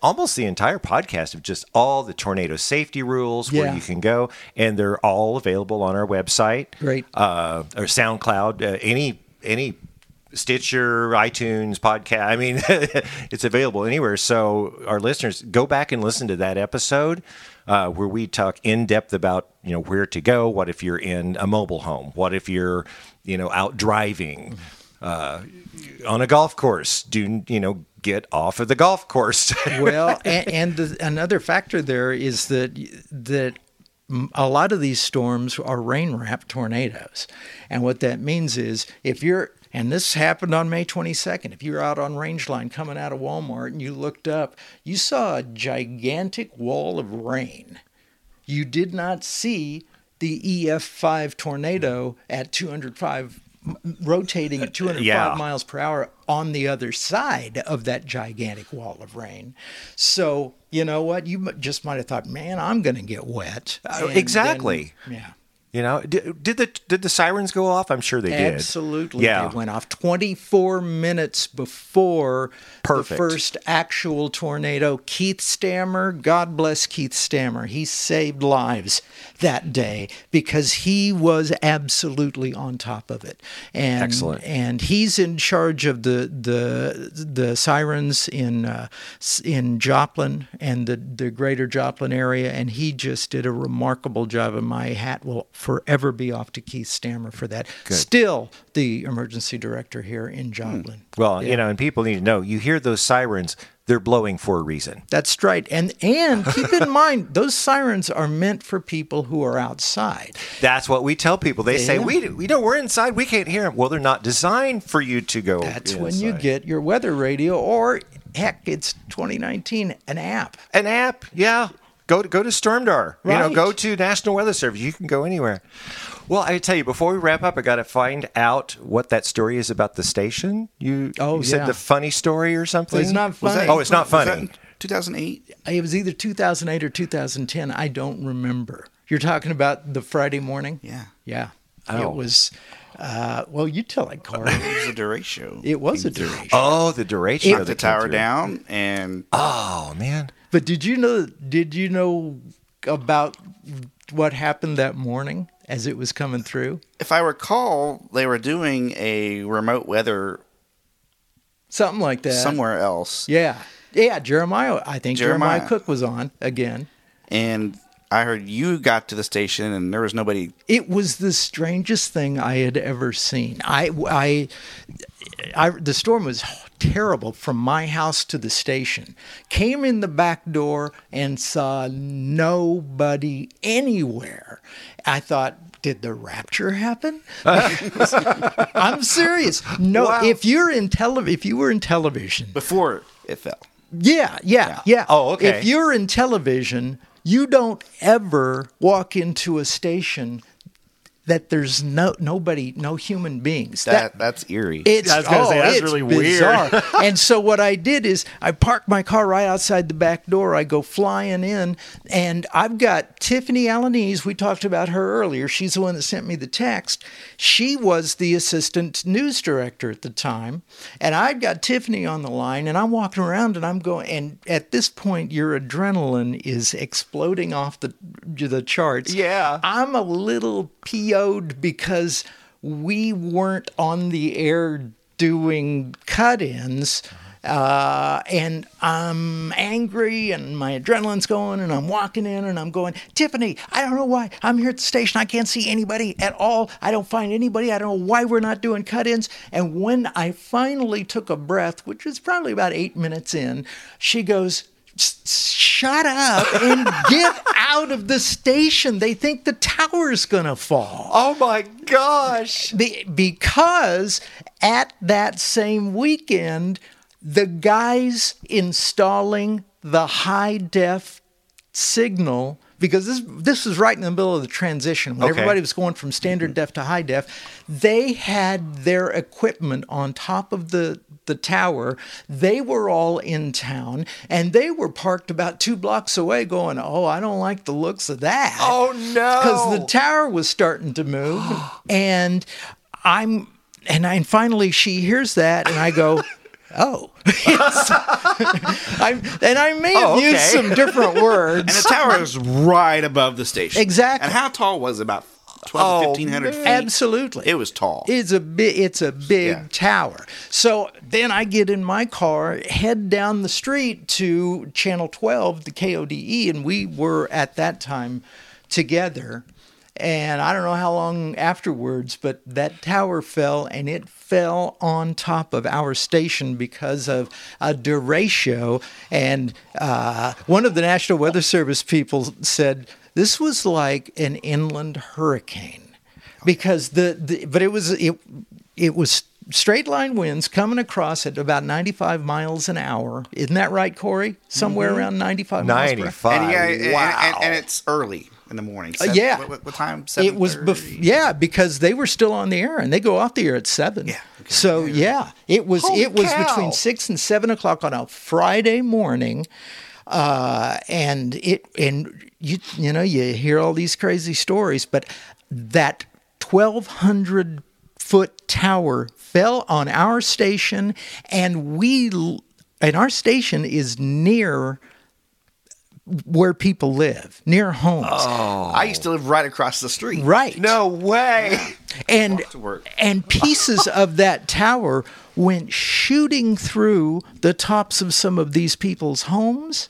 almost the entire podcast of just all the tornado safety rules, where you can go, and they're all available on our website, right? Or SoundCloud, any Stitcher, iTunes, podcast. I mean, it's available anywhere. So our listeners, go back and listen to that episode where we talk in depth about, you know, where to go. What if you're in a mobile home? What if you're, you know, out driving on a golf course? Do you know? Get off of the golf course. Well, and another factor there is that a lot of these storms are rain-wrapped tornadoes. And what that means is if you're, and this happened on May 22nd, if you're out on Rangeline coming out of Walmart and you looked up, you saw a gigantic wall of rain. You did not see the EF5 tornado at 205 rotating at 205 miles per hour on the other side of that gigantic wall of rain. So, you know what? You just might have thought, man, I'm going to get wet. Exactly. Then, yeah. You know, did the sirens go off? I'm sure they did. Absolutely. Yeah. They went off 24 minutes before the first actual tornado. Keith Stammer, God bless Keith Stammer. He saved lives that day because he was absolutely on top of it. And, excellent. And he's in charge of the sirens in Joplin and the greater Joplin area, and he just did a remarkable job, and my hat will forever be off to Keith Stammer for that. Good. Still the emergency director here in Joplin. Well, you know, and people need to know, you hear those sirens, they're blowing for a reason. That's right. And keep in mind, those sirens are meant for people who are outside. That's what we tell people. They say, we're inside, we can't hear them. Well, they're not designed for you to go That's inside. When you get your weather radio, or heck, it's 2019, an app, yeah. Go to StormDar. Right. You know, go to National Weather Service. You can go anywhere. Well, I tell you, before we wrap up, I got to find out what that story is about the station. You said the funny story or something. It's not funny. It's not funny. 2008. It was either 2008 or 2010. I don't remember. You're talking about the Friday morning. Yeah. Yeah. Oh. It was. Well, you tell it, Carl. It was a derecho. It was a derecho. Oh, the derecho. Knocked the tower down and. Oh man. But did you know about what happened that morning as it was coming through? If I recall, they were doing a remote weather. Something like that. Somewhere else. Yeah. Yeah, Jeremiah Cook was on again. And I heard you got to the station and there was nobody. It was the strangest thing I had ever seen. The storm was terrible from my house to the station. Came in the back door and saw nobody anywhere. I thought, did the rapture happen? I'm serious. No, wow. If you were in television before it fell. Yeah. Oh, okay. If you're in television, you don't ever walk into a station that there's no human beings. That's eerie. That's really bizarre. Weird. And so what I did is I parked my car right outside the back door. I go flying in, and I've got Tiffany Alaniz. We talked about her earlier. She's the one that sent me the text. She was the assistant news director at the time, and I've got Tiffany on the line, and I'm walking around, and I'm going. And at this point, your adrenaline is exploding off the charts. Yeah, I'm a little PO'd because we weren't on the air doing cut-ins, and I'm angry, and my adrenaline's going, and I'm walking in, and I'm going, Tiffany, I don't know why. I'm here at the station. I can't see anybody at all. I don't find anybody. I don't know why we're not doing cut-ins. And when I finally took a breath, which was probably about 8 minutes in, she goes, shut up and get out of the station. They think the tower's going to fall. Oh, my gosh. Because at that same weekend, the guys installing the high-def signal, because this was right in the middle of the transition, when everybody was going from standard def to high def, they had their equipment on top of the tower. They were all in town, and they were parked about 2 blocks away going, oh, I don't like the looks of that. Oh, no. Because the tower was starting to move, and finally she hears that, and I go, oh. I may have used some different words. And the tower was right above the station. Exactly. And how tall was it? About 1,500 feet? Absolutely. It was tall. It's a big tower. So then I get in my car, head down the street to Channel 12, the KODE, and we were at that time together. And I don't know how long afterwards, but that tower fell, and it fell on top of our station because of a derecho. And one of the National Weather Service people said this was like an inland hurricane, because it was straight line winds coming across at about 95 miles an hour. Isn't that right, Corey? Somewhere around 95 miles per hour. And, and it's early in the morning. What time? 7:30? It was because they were still on the air, and they go off the air at 7. Yeah. Okay. So it was between 6 and 7 o'clock on a Friday morning, and you hear all these crazy stories, but that 1,200-foot tower fell on our station, and our station is near where people live, near homes. Oh. I used to live right across the street. Right. No way. And pieces of that tower went shooting through the tops of some of these people's homes.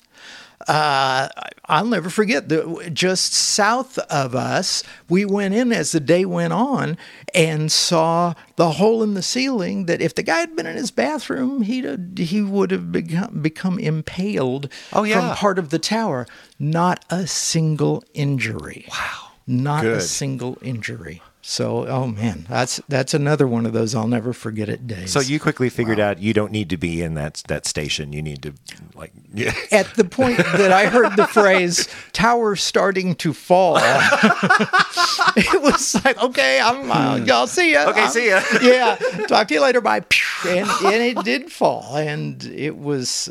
I'll never forget, just south of us, we went in as the day went on and saw the hole in the ceiling that if the guy had been in his bathroom, he would have become impaled from part of the tower. Not a single injury. Wow. Not a single injury. So, oh man, that's another one of those I'll never forget it days. So you quickly figured out you don't need to be in that station. You need to At the point that I heard the phrase "tower starting to fall," it was like, okay, I'm y'all see ya. Okay, see ya. Yeah, talk to you later. Bye. And it did fall, and it was.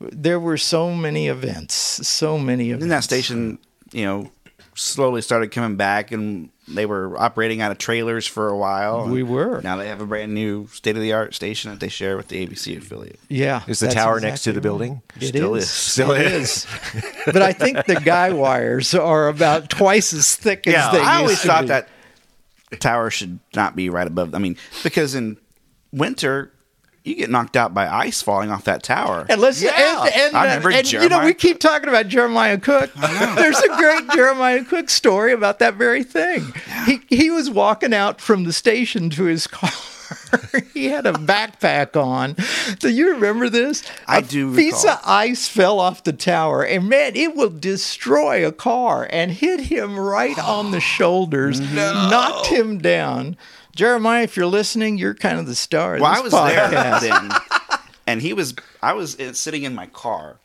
There were so many events, so many events. In that station, slowly started coming back, and they were operating out of trailers for a while. We were. Now they have a brand new state-of-the-art station that they share with the ABC affiliate. Yeah. Is the tower next to the building? It still is. But I think the guy wires are about twice as thick as they used to be. I always thought that tower should not be right above. I mean, because in winter, you get knocked out by ice falling off that tower. And we keep talking about Jeremiah Cook. There's a great Jeremiah Cook story about that very thing. Yeah. He was walking out from the station to his car. He had a backpack on. Do you remember this? I do. A piece of ice fell off the tower, and man, it will destroy a car and hit him right on the shoulders, knocked him down. Jeremiah, if you're listening, you're kind of the star of this podcast. Well, I was there then, and I was sitting in my car,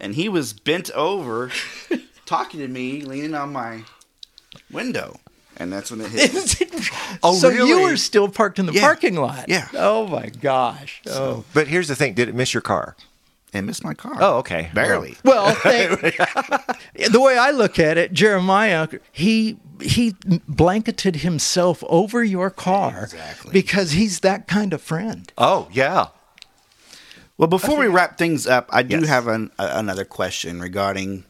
and he was bent over, talking to me, leaning on my window. And that's when it hit. Oh, so really? You were still parked in the parking lot. Yeah. Oh, my gosh. Oh. So, but here's the thing. Did it miss your car? It missed my car. Oh, okay. Barely. Well, the way I look at it, Jeremiah, he blanketed himself over your car because he's that kind of friend. Oh, yeah. Well, before we wrap things up, I do have another question regarding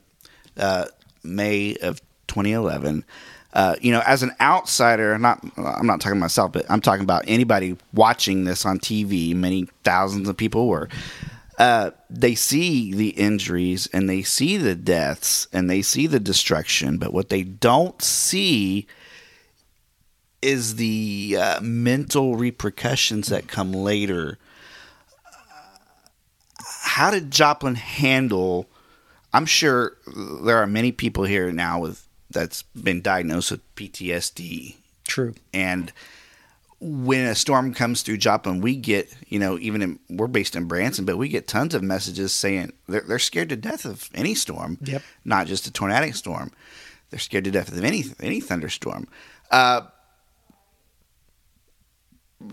May of 2011. You know, as an outsider, I'm not talking about myself, but I'm talking about anybody watching this on TV. Many thousands of people were. They see the injuries and they see the deaths and they see the destruction, but what they don't see is the mental repercussions that come later. How did Joplin handle? I'm sure there are many people here now that's been diagnosed with PTSD. True. And when a storm comes through Joplin, we get, you know, we're based in Branson, but we get tons of messages saying they're scared to death of any storm, not just a tornadic storm. They're scared to death of any thunderstorm.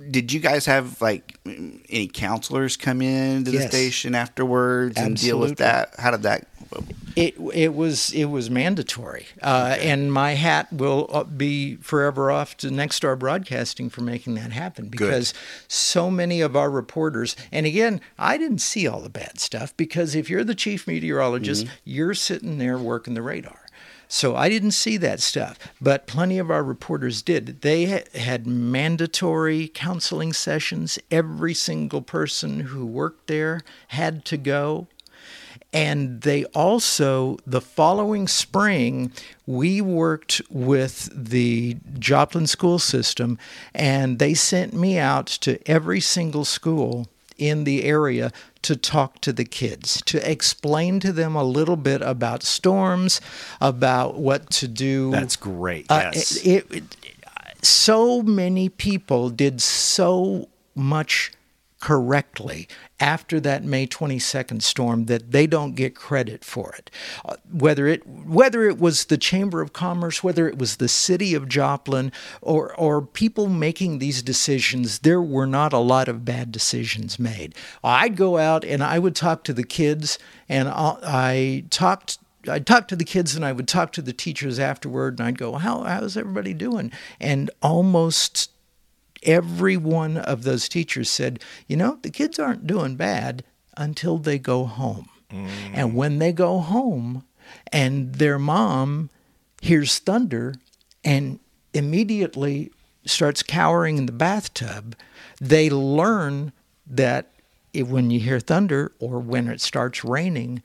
Did you guys have, like, any counselors come in to the station afterwards and deal with that? How did that? It was mandatory, and my hat will be forever off to Next Star Broadcasting for making that happen because so many of our reporters, and again, I didn't see all the bad stuff because if you're the chief meteorologist, you're sitting there working the radar. So I didn't see that stuff, but plenty of our reporters did. They had mandatory counseling sessions. Every single person who worked there had to go. And they also, the following spring, we worked with the Joplin school system, and they sent me out to every single school in the area to talk to the kids, to explain to them a little bit about storms, about what to do. That's great. Yes. So many people did so much correctly after that May 22nd storm that they don't get credit for it. Whether it was the Chamber of Commerce, whether it was the city of Joplin, or people making these decisions, there were not a lot of bad decisions made. I'd go out and I would talk to the kids, and I'd talk to the kids and I would talk to the teachers afterward, and I'd go, how's everybody doing? And almost every one of those teachers said, you know, the kids aren't doing bad until they go home. Mm. And when they go home and their mom hears thunder and immediately starts cowering in the bathtub, they learn that when you hear thunder or when it starts raining,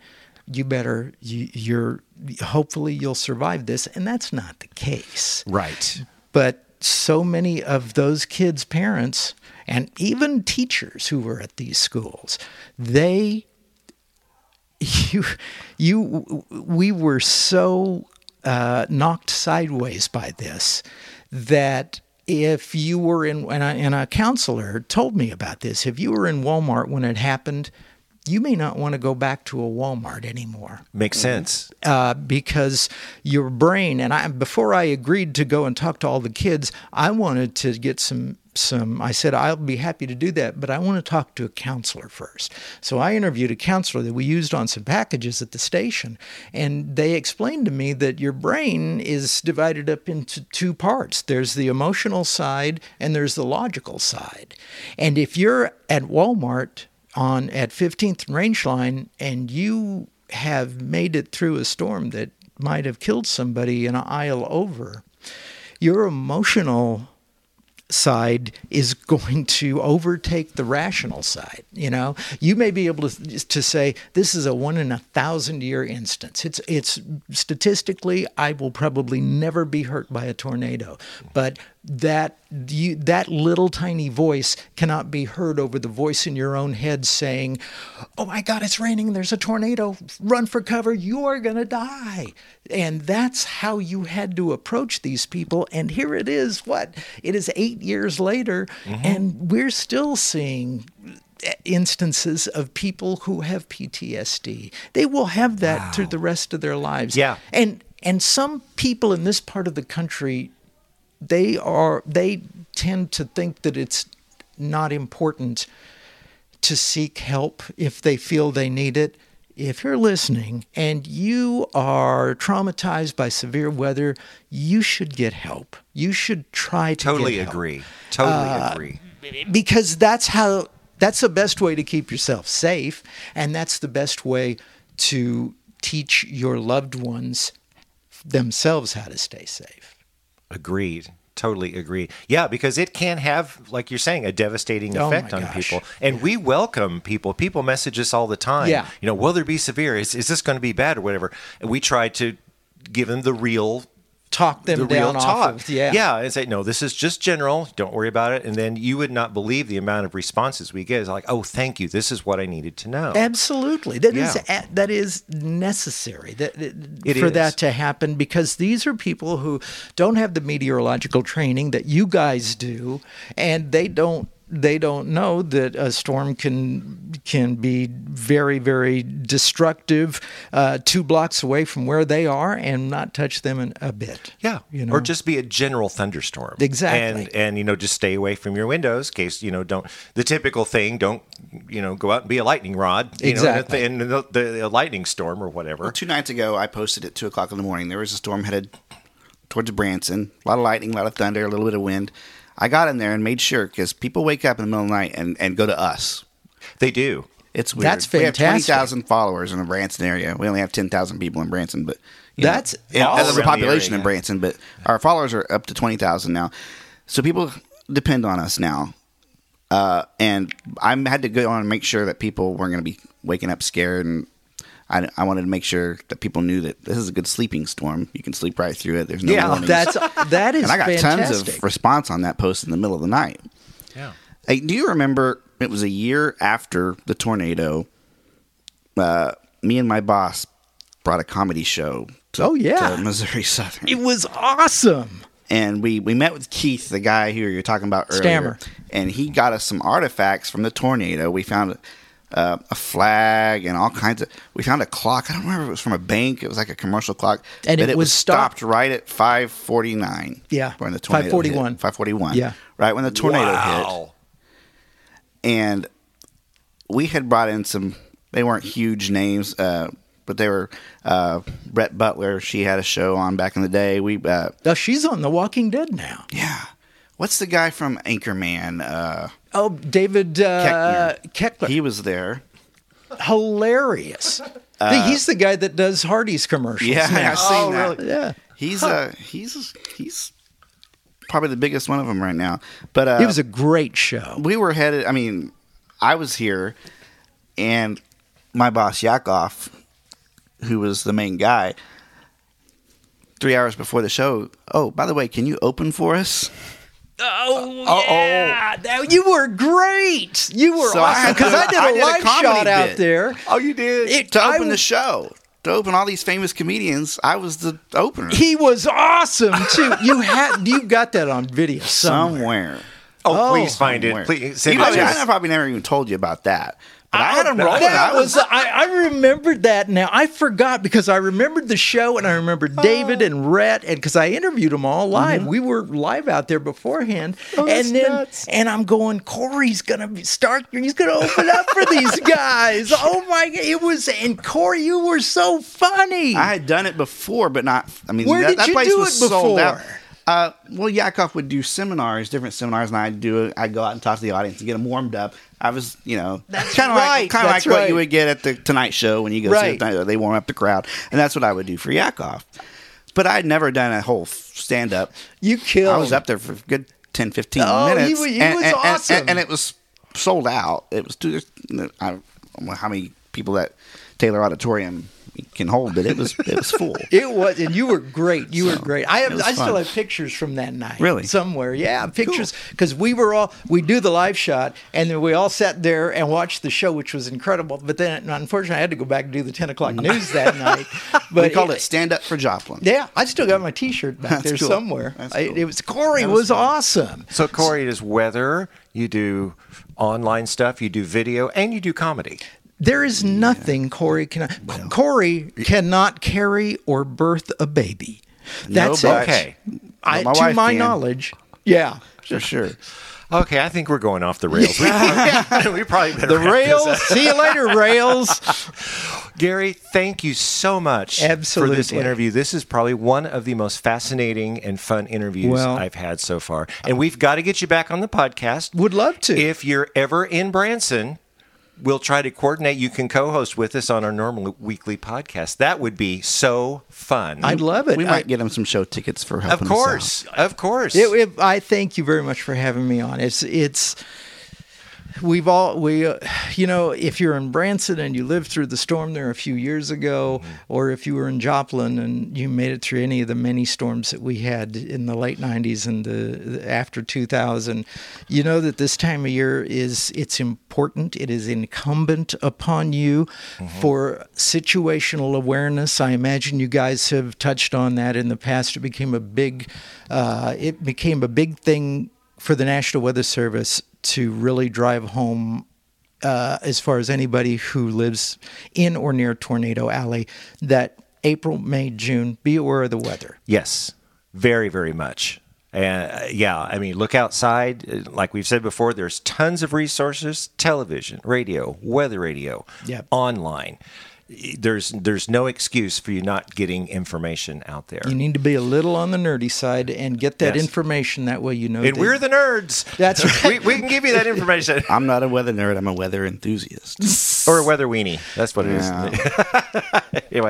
hopefully you'll survive this. And that's not the case. Right. But so many of those kids' parents and even teachers who were at these schools, we were so knocked sideways by this that if you were in, and a counselor told me about this, if you were in Walmart when it happened, you may not want to go back to a Walmart anymore. Makes sense. Because your brain, before I agreed to go and talk to all the kids, I wanted to get I said, I'll be happy to do that, but I want to talk to a counselor first. So I interviewed a counselor that we used on some packages at the station, and they explained to me that your brain is divided up into two parts. There's the emotional side and there's the logical side. And if you're at Walmart at 15th and Rangeline, and you have made it through a storm that might have killed somebody in an aisle over, your emotional side is going to overtake the rational side. You know, you may be able to say this is a 1-in-1,000-year instance. It's statistically, I will probably never be hurt by a tornado, but that little tiny voice cannot be heard over the voice in your own head saying, "Oh my God, it's raining! There's a tornado! Run for cover! You are gonna die!" And that's how you had to approach these people. And here it is. It is 8 years later, and we're still seeing instances of people who have PTSD. They will have that through the rest of their lives. Yeah. And And some people in this part of the country, they tend to think that it's not important to seek help if they feel they need it. If you're listening and you are traumatized by severe weather, you should get help. You should try to get help. Totally agree. Because that's the best way to keep yourself safe, and that's the best way to teach your loved ones themselves how to stay safe. Agreed. Totally agree. Yeah, because it can have, like you're saying, a devastating effect on people. And we welcome people. People message us all the time. Yeah. You know, will there be severe? Is this going to be bad or whatever? And we try to give them the real talk. Yeah, and say, no, this is just general. Don't worry about it. And then you would not believe the amount of responses we get. It's like, oh, thank you. This is what I needed to know. Absolutely. That is necessary that to happen, because these are people who don't have the meteorological training that you guys do, and they don't know that a storm can be very, very destructive 2 blocks away from where they are and not touch them a bit. Yeah, you know? Or just be a general thunderstorm. Exactly. And just stay away from your windows. Don't go out and be a lightning rod. Exactly. In the lightning storm or whatever. Well, 2 nights ago, I posted at 2:00 in the morning. There was a storm headed towards Branson. A lot of lightning, a lot of thunder, a little bit of wind. I got in there and made sure, because people wake up in the middle of the night and go to us. They do. It's weird. That's fantastic. We have 20,000 followers in the Branson area. We only have 10,000 people in Branson, but that's the population in Branson. But our followers are up to 20,000 now, so people depend on us now. And I had to go on and make sure that people weren't going to be waking up scared, and I wanted to make sure that people knew that this is a good sleeping storm. You can sleep right through it. There's no warnings. That is And I got fantastic. Tons of response on that post in the middle of the night. Yeah. Hey, do you remember, it was a year after the tornado, me and my boss brought a comedy show to Missouri Southern. It was awesome. And we met with Keith, the guy who you were talking about earlier. Stammer. And he got us some artifacts from the tornado. We found a flag and all kinds of. We found a clock. I don't remember if it was from a bank. It was like a commercial clock, and it was stopped right at 5:49. Yeah, when the tornado 5:41. 5:41. Yeah, right when the tornado hit. And we had brought in some. They weren't huge names, but they were Brett Butler. She had a show on back in the day. Now she's on The Walking Dead now. Yeah. What's the guy from Anchorman? David Koechler. He was there. Hilarious. He's the guy that does Hardee's commercials. Yeah, I've seen that. Really? Yeah, he's probably the biggest one of them right now. But it was a great show. We were headed. I mean, I was here, and my boss Yakov, who was the main guy, 3 hours before the show. Oh, by the way, can you open for us? Oh yeah! You were great. You were awesome, because I did a live shot out there. Oh, you did to open the show, to open all these famous comedians. I was the opener. He was awesome too. You got that on video somewhere. Oh, please find it. Please. I probably never even told you about that. But I had him rolling. I remembered that now. I forgot, because I remembered the show, and I remembered David and Rhett, and because I interviewed them all live. Mm-hmm. We were live out there beforehand, nuts. And I'm going, Corey's gonna start. He's gonna open up for these guys. Oh my God! It was, and Corey, you were so funny. I had done it before, but not. I mean, where did you place do it before? Sold out. Well, Yakov would do different seminars, and I'd go out and talk to the audience and get them warmed up. I was, that's kind of right. What you would get at the Tonight Show when you go see the Tonight Show. They warm up the crowd, and that's what I would do for Yakov. But I'd never done a whole stand-up. You killed. I was up there for a good 10, 15 minutes. Oh, he was awesome. And it was sold out. It was I don't know how many people that Taylor Auditorium can hold, but it was full. It was, and you were great. You were great. I still have pictures from that night. Really? Somewhere. Yeah, pictures, because we were all, we do the live shot, and then we all sat there and watched the show, which was incredible. But then, unfortunately, I had to go back and do the 10 o'clock news that night. But we called it Stand Up for Joplin. Yeah, I still got my T-shirt back somewhere. That's cool. It was Corey was awesome. So Corey, it is weather. You do online stuff. You do video, and you do comedy. There is nothing Corey cannot carry or birth a baby. That's no, okay. To my knowledge. Yeah. Sure. Okay, I think we're going off the rails. We probably better. The rails. See you later, rails. Gary, thank you so much for this interview. This is probably one of the most fascinating and fun interviews I've had so far. And we've got to get you back on the podcast. Would love to. If you're ever in Branson, we'll try to coordinate. You can co-host with us on our normal weekly podcast. That would be so fun. I'd love it. We might get them some show tickets for helping us out. Of course. I thank you very much for having me on. If you're in Branson and you lived through the storm there a few years ago, or if you were in Joplin and you made it through any of the many storms that we had in the late 90s and after 2000, you know that this time of year it's important. It is incumbent upon you for situational awareness. I imagine you guys have touched on that in the past. It became a big thing for the National Weather Service to really drive home, as far as anybody who lives in or near Tornado Alley, that April, May, June, be aware of the weather. Yes, very, very much. Look outside. Like we've said before, there's tons of resources: television, radio, weather radio, online. There's no excuse for you not getting information out there. You need to be a little on the nerdy side and get that information. That way you know. And we're the nerds. That's right. We can give you that information. I'm not a weather nerd. I'm a weather enthusiast. Or a weather weenie. That's what it is.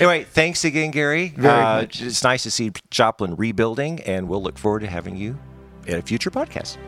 Anyway, thanks again, Gary. Very much. It's nice to see Joplin rebuilding, and we'll look forward to having you in a future podcast.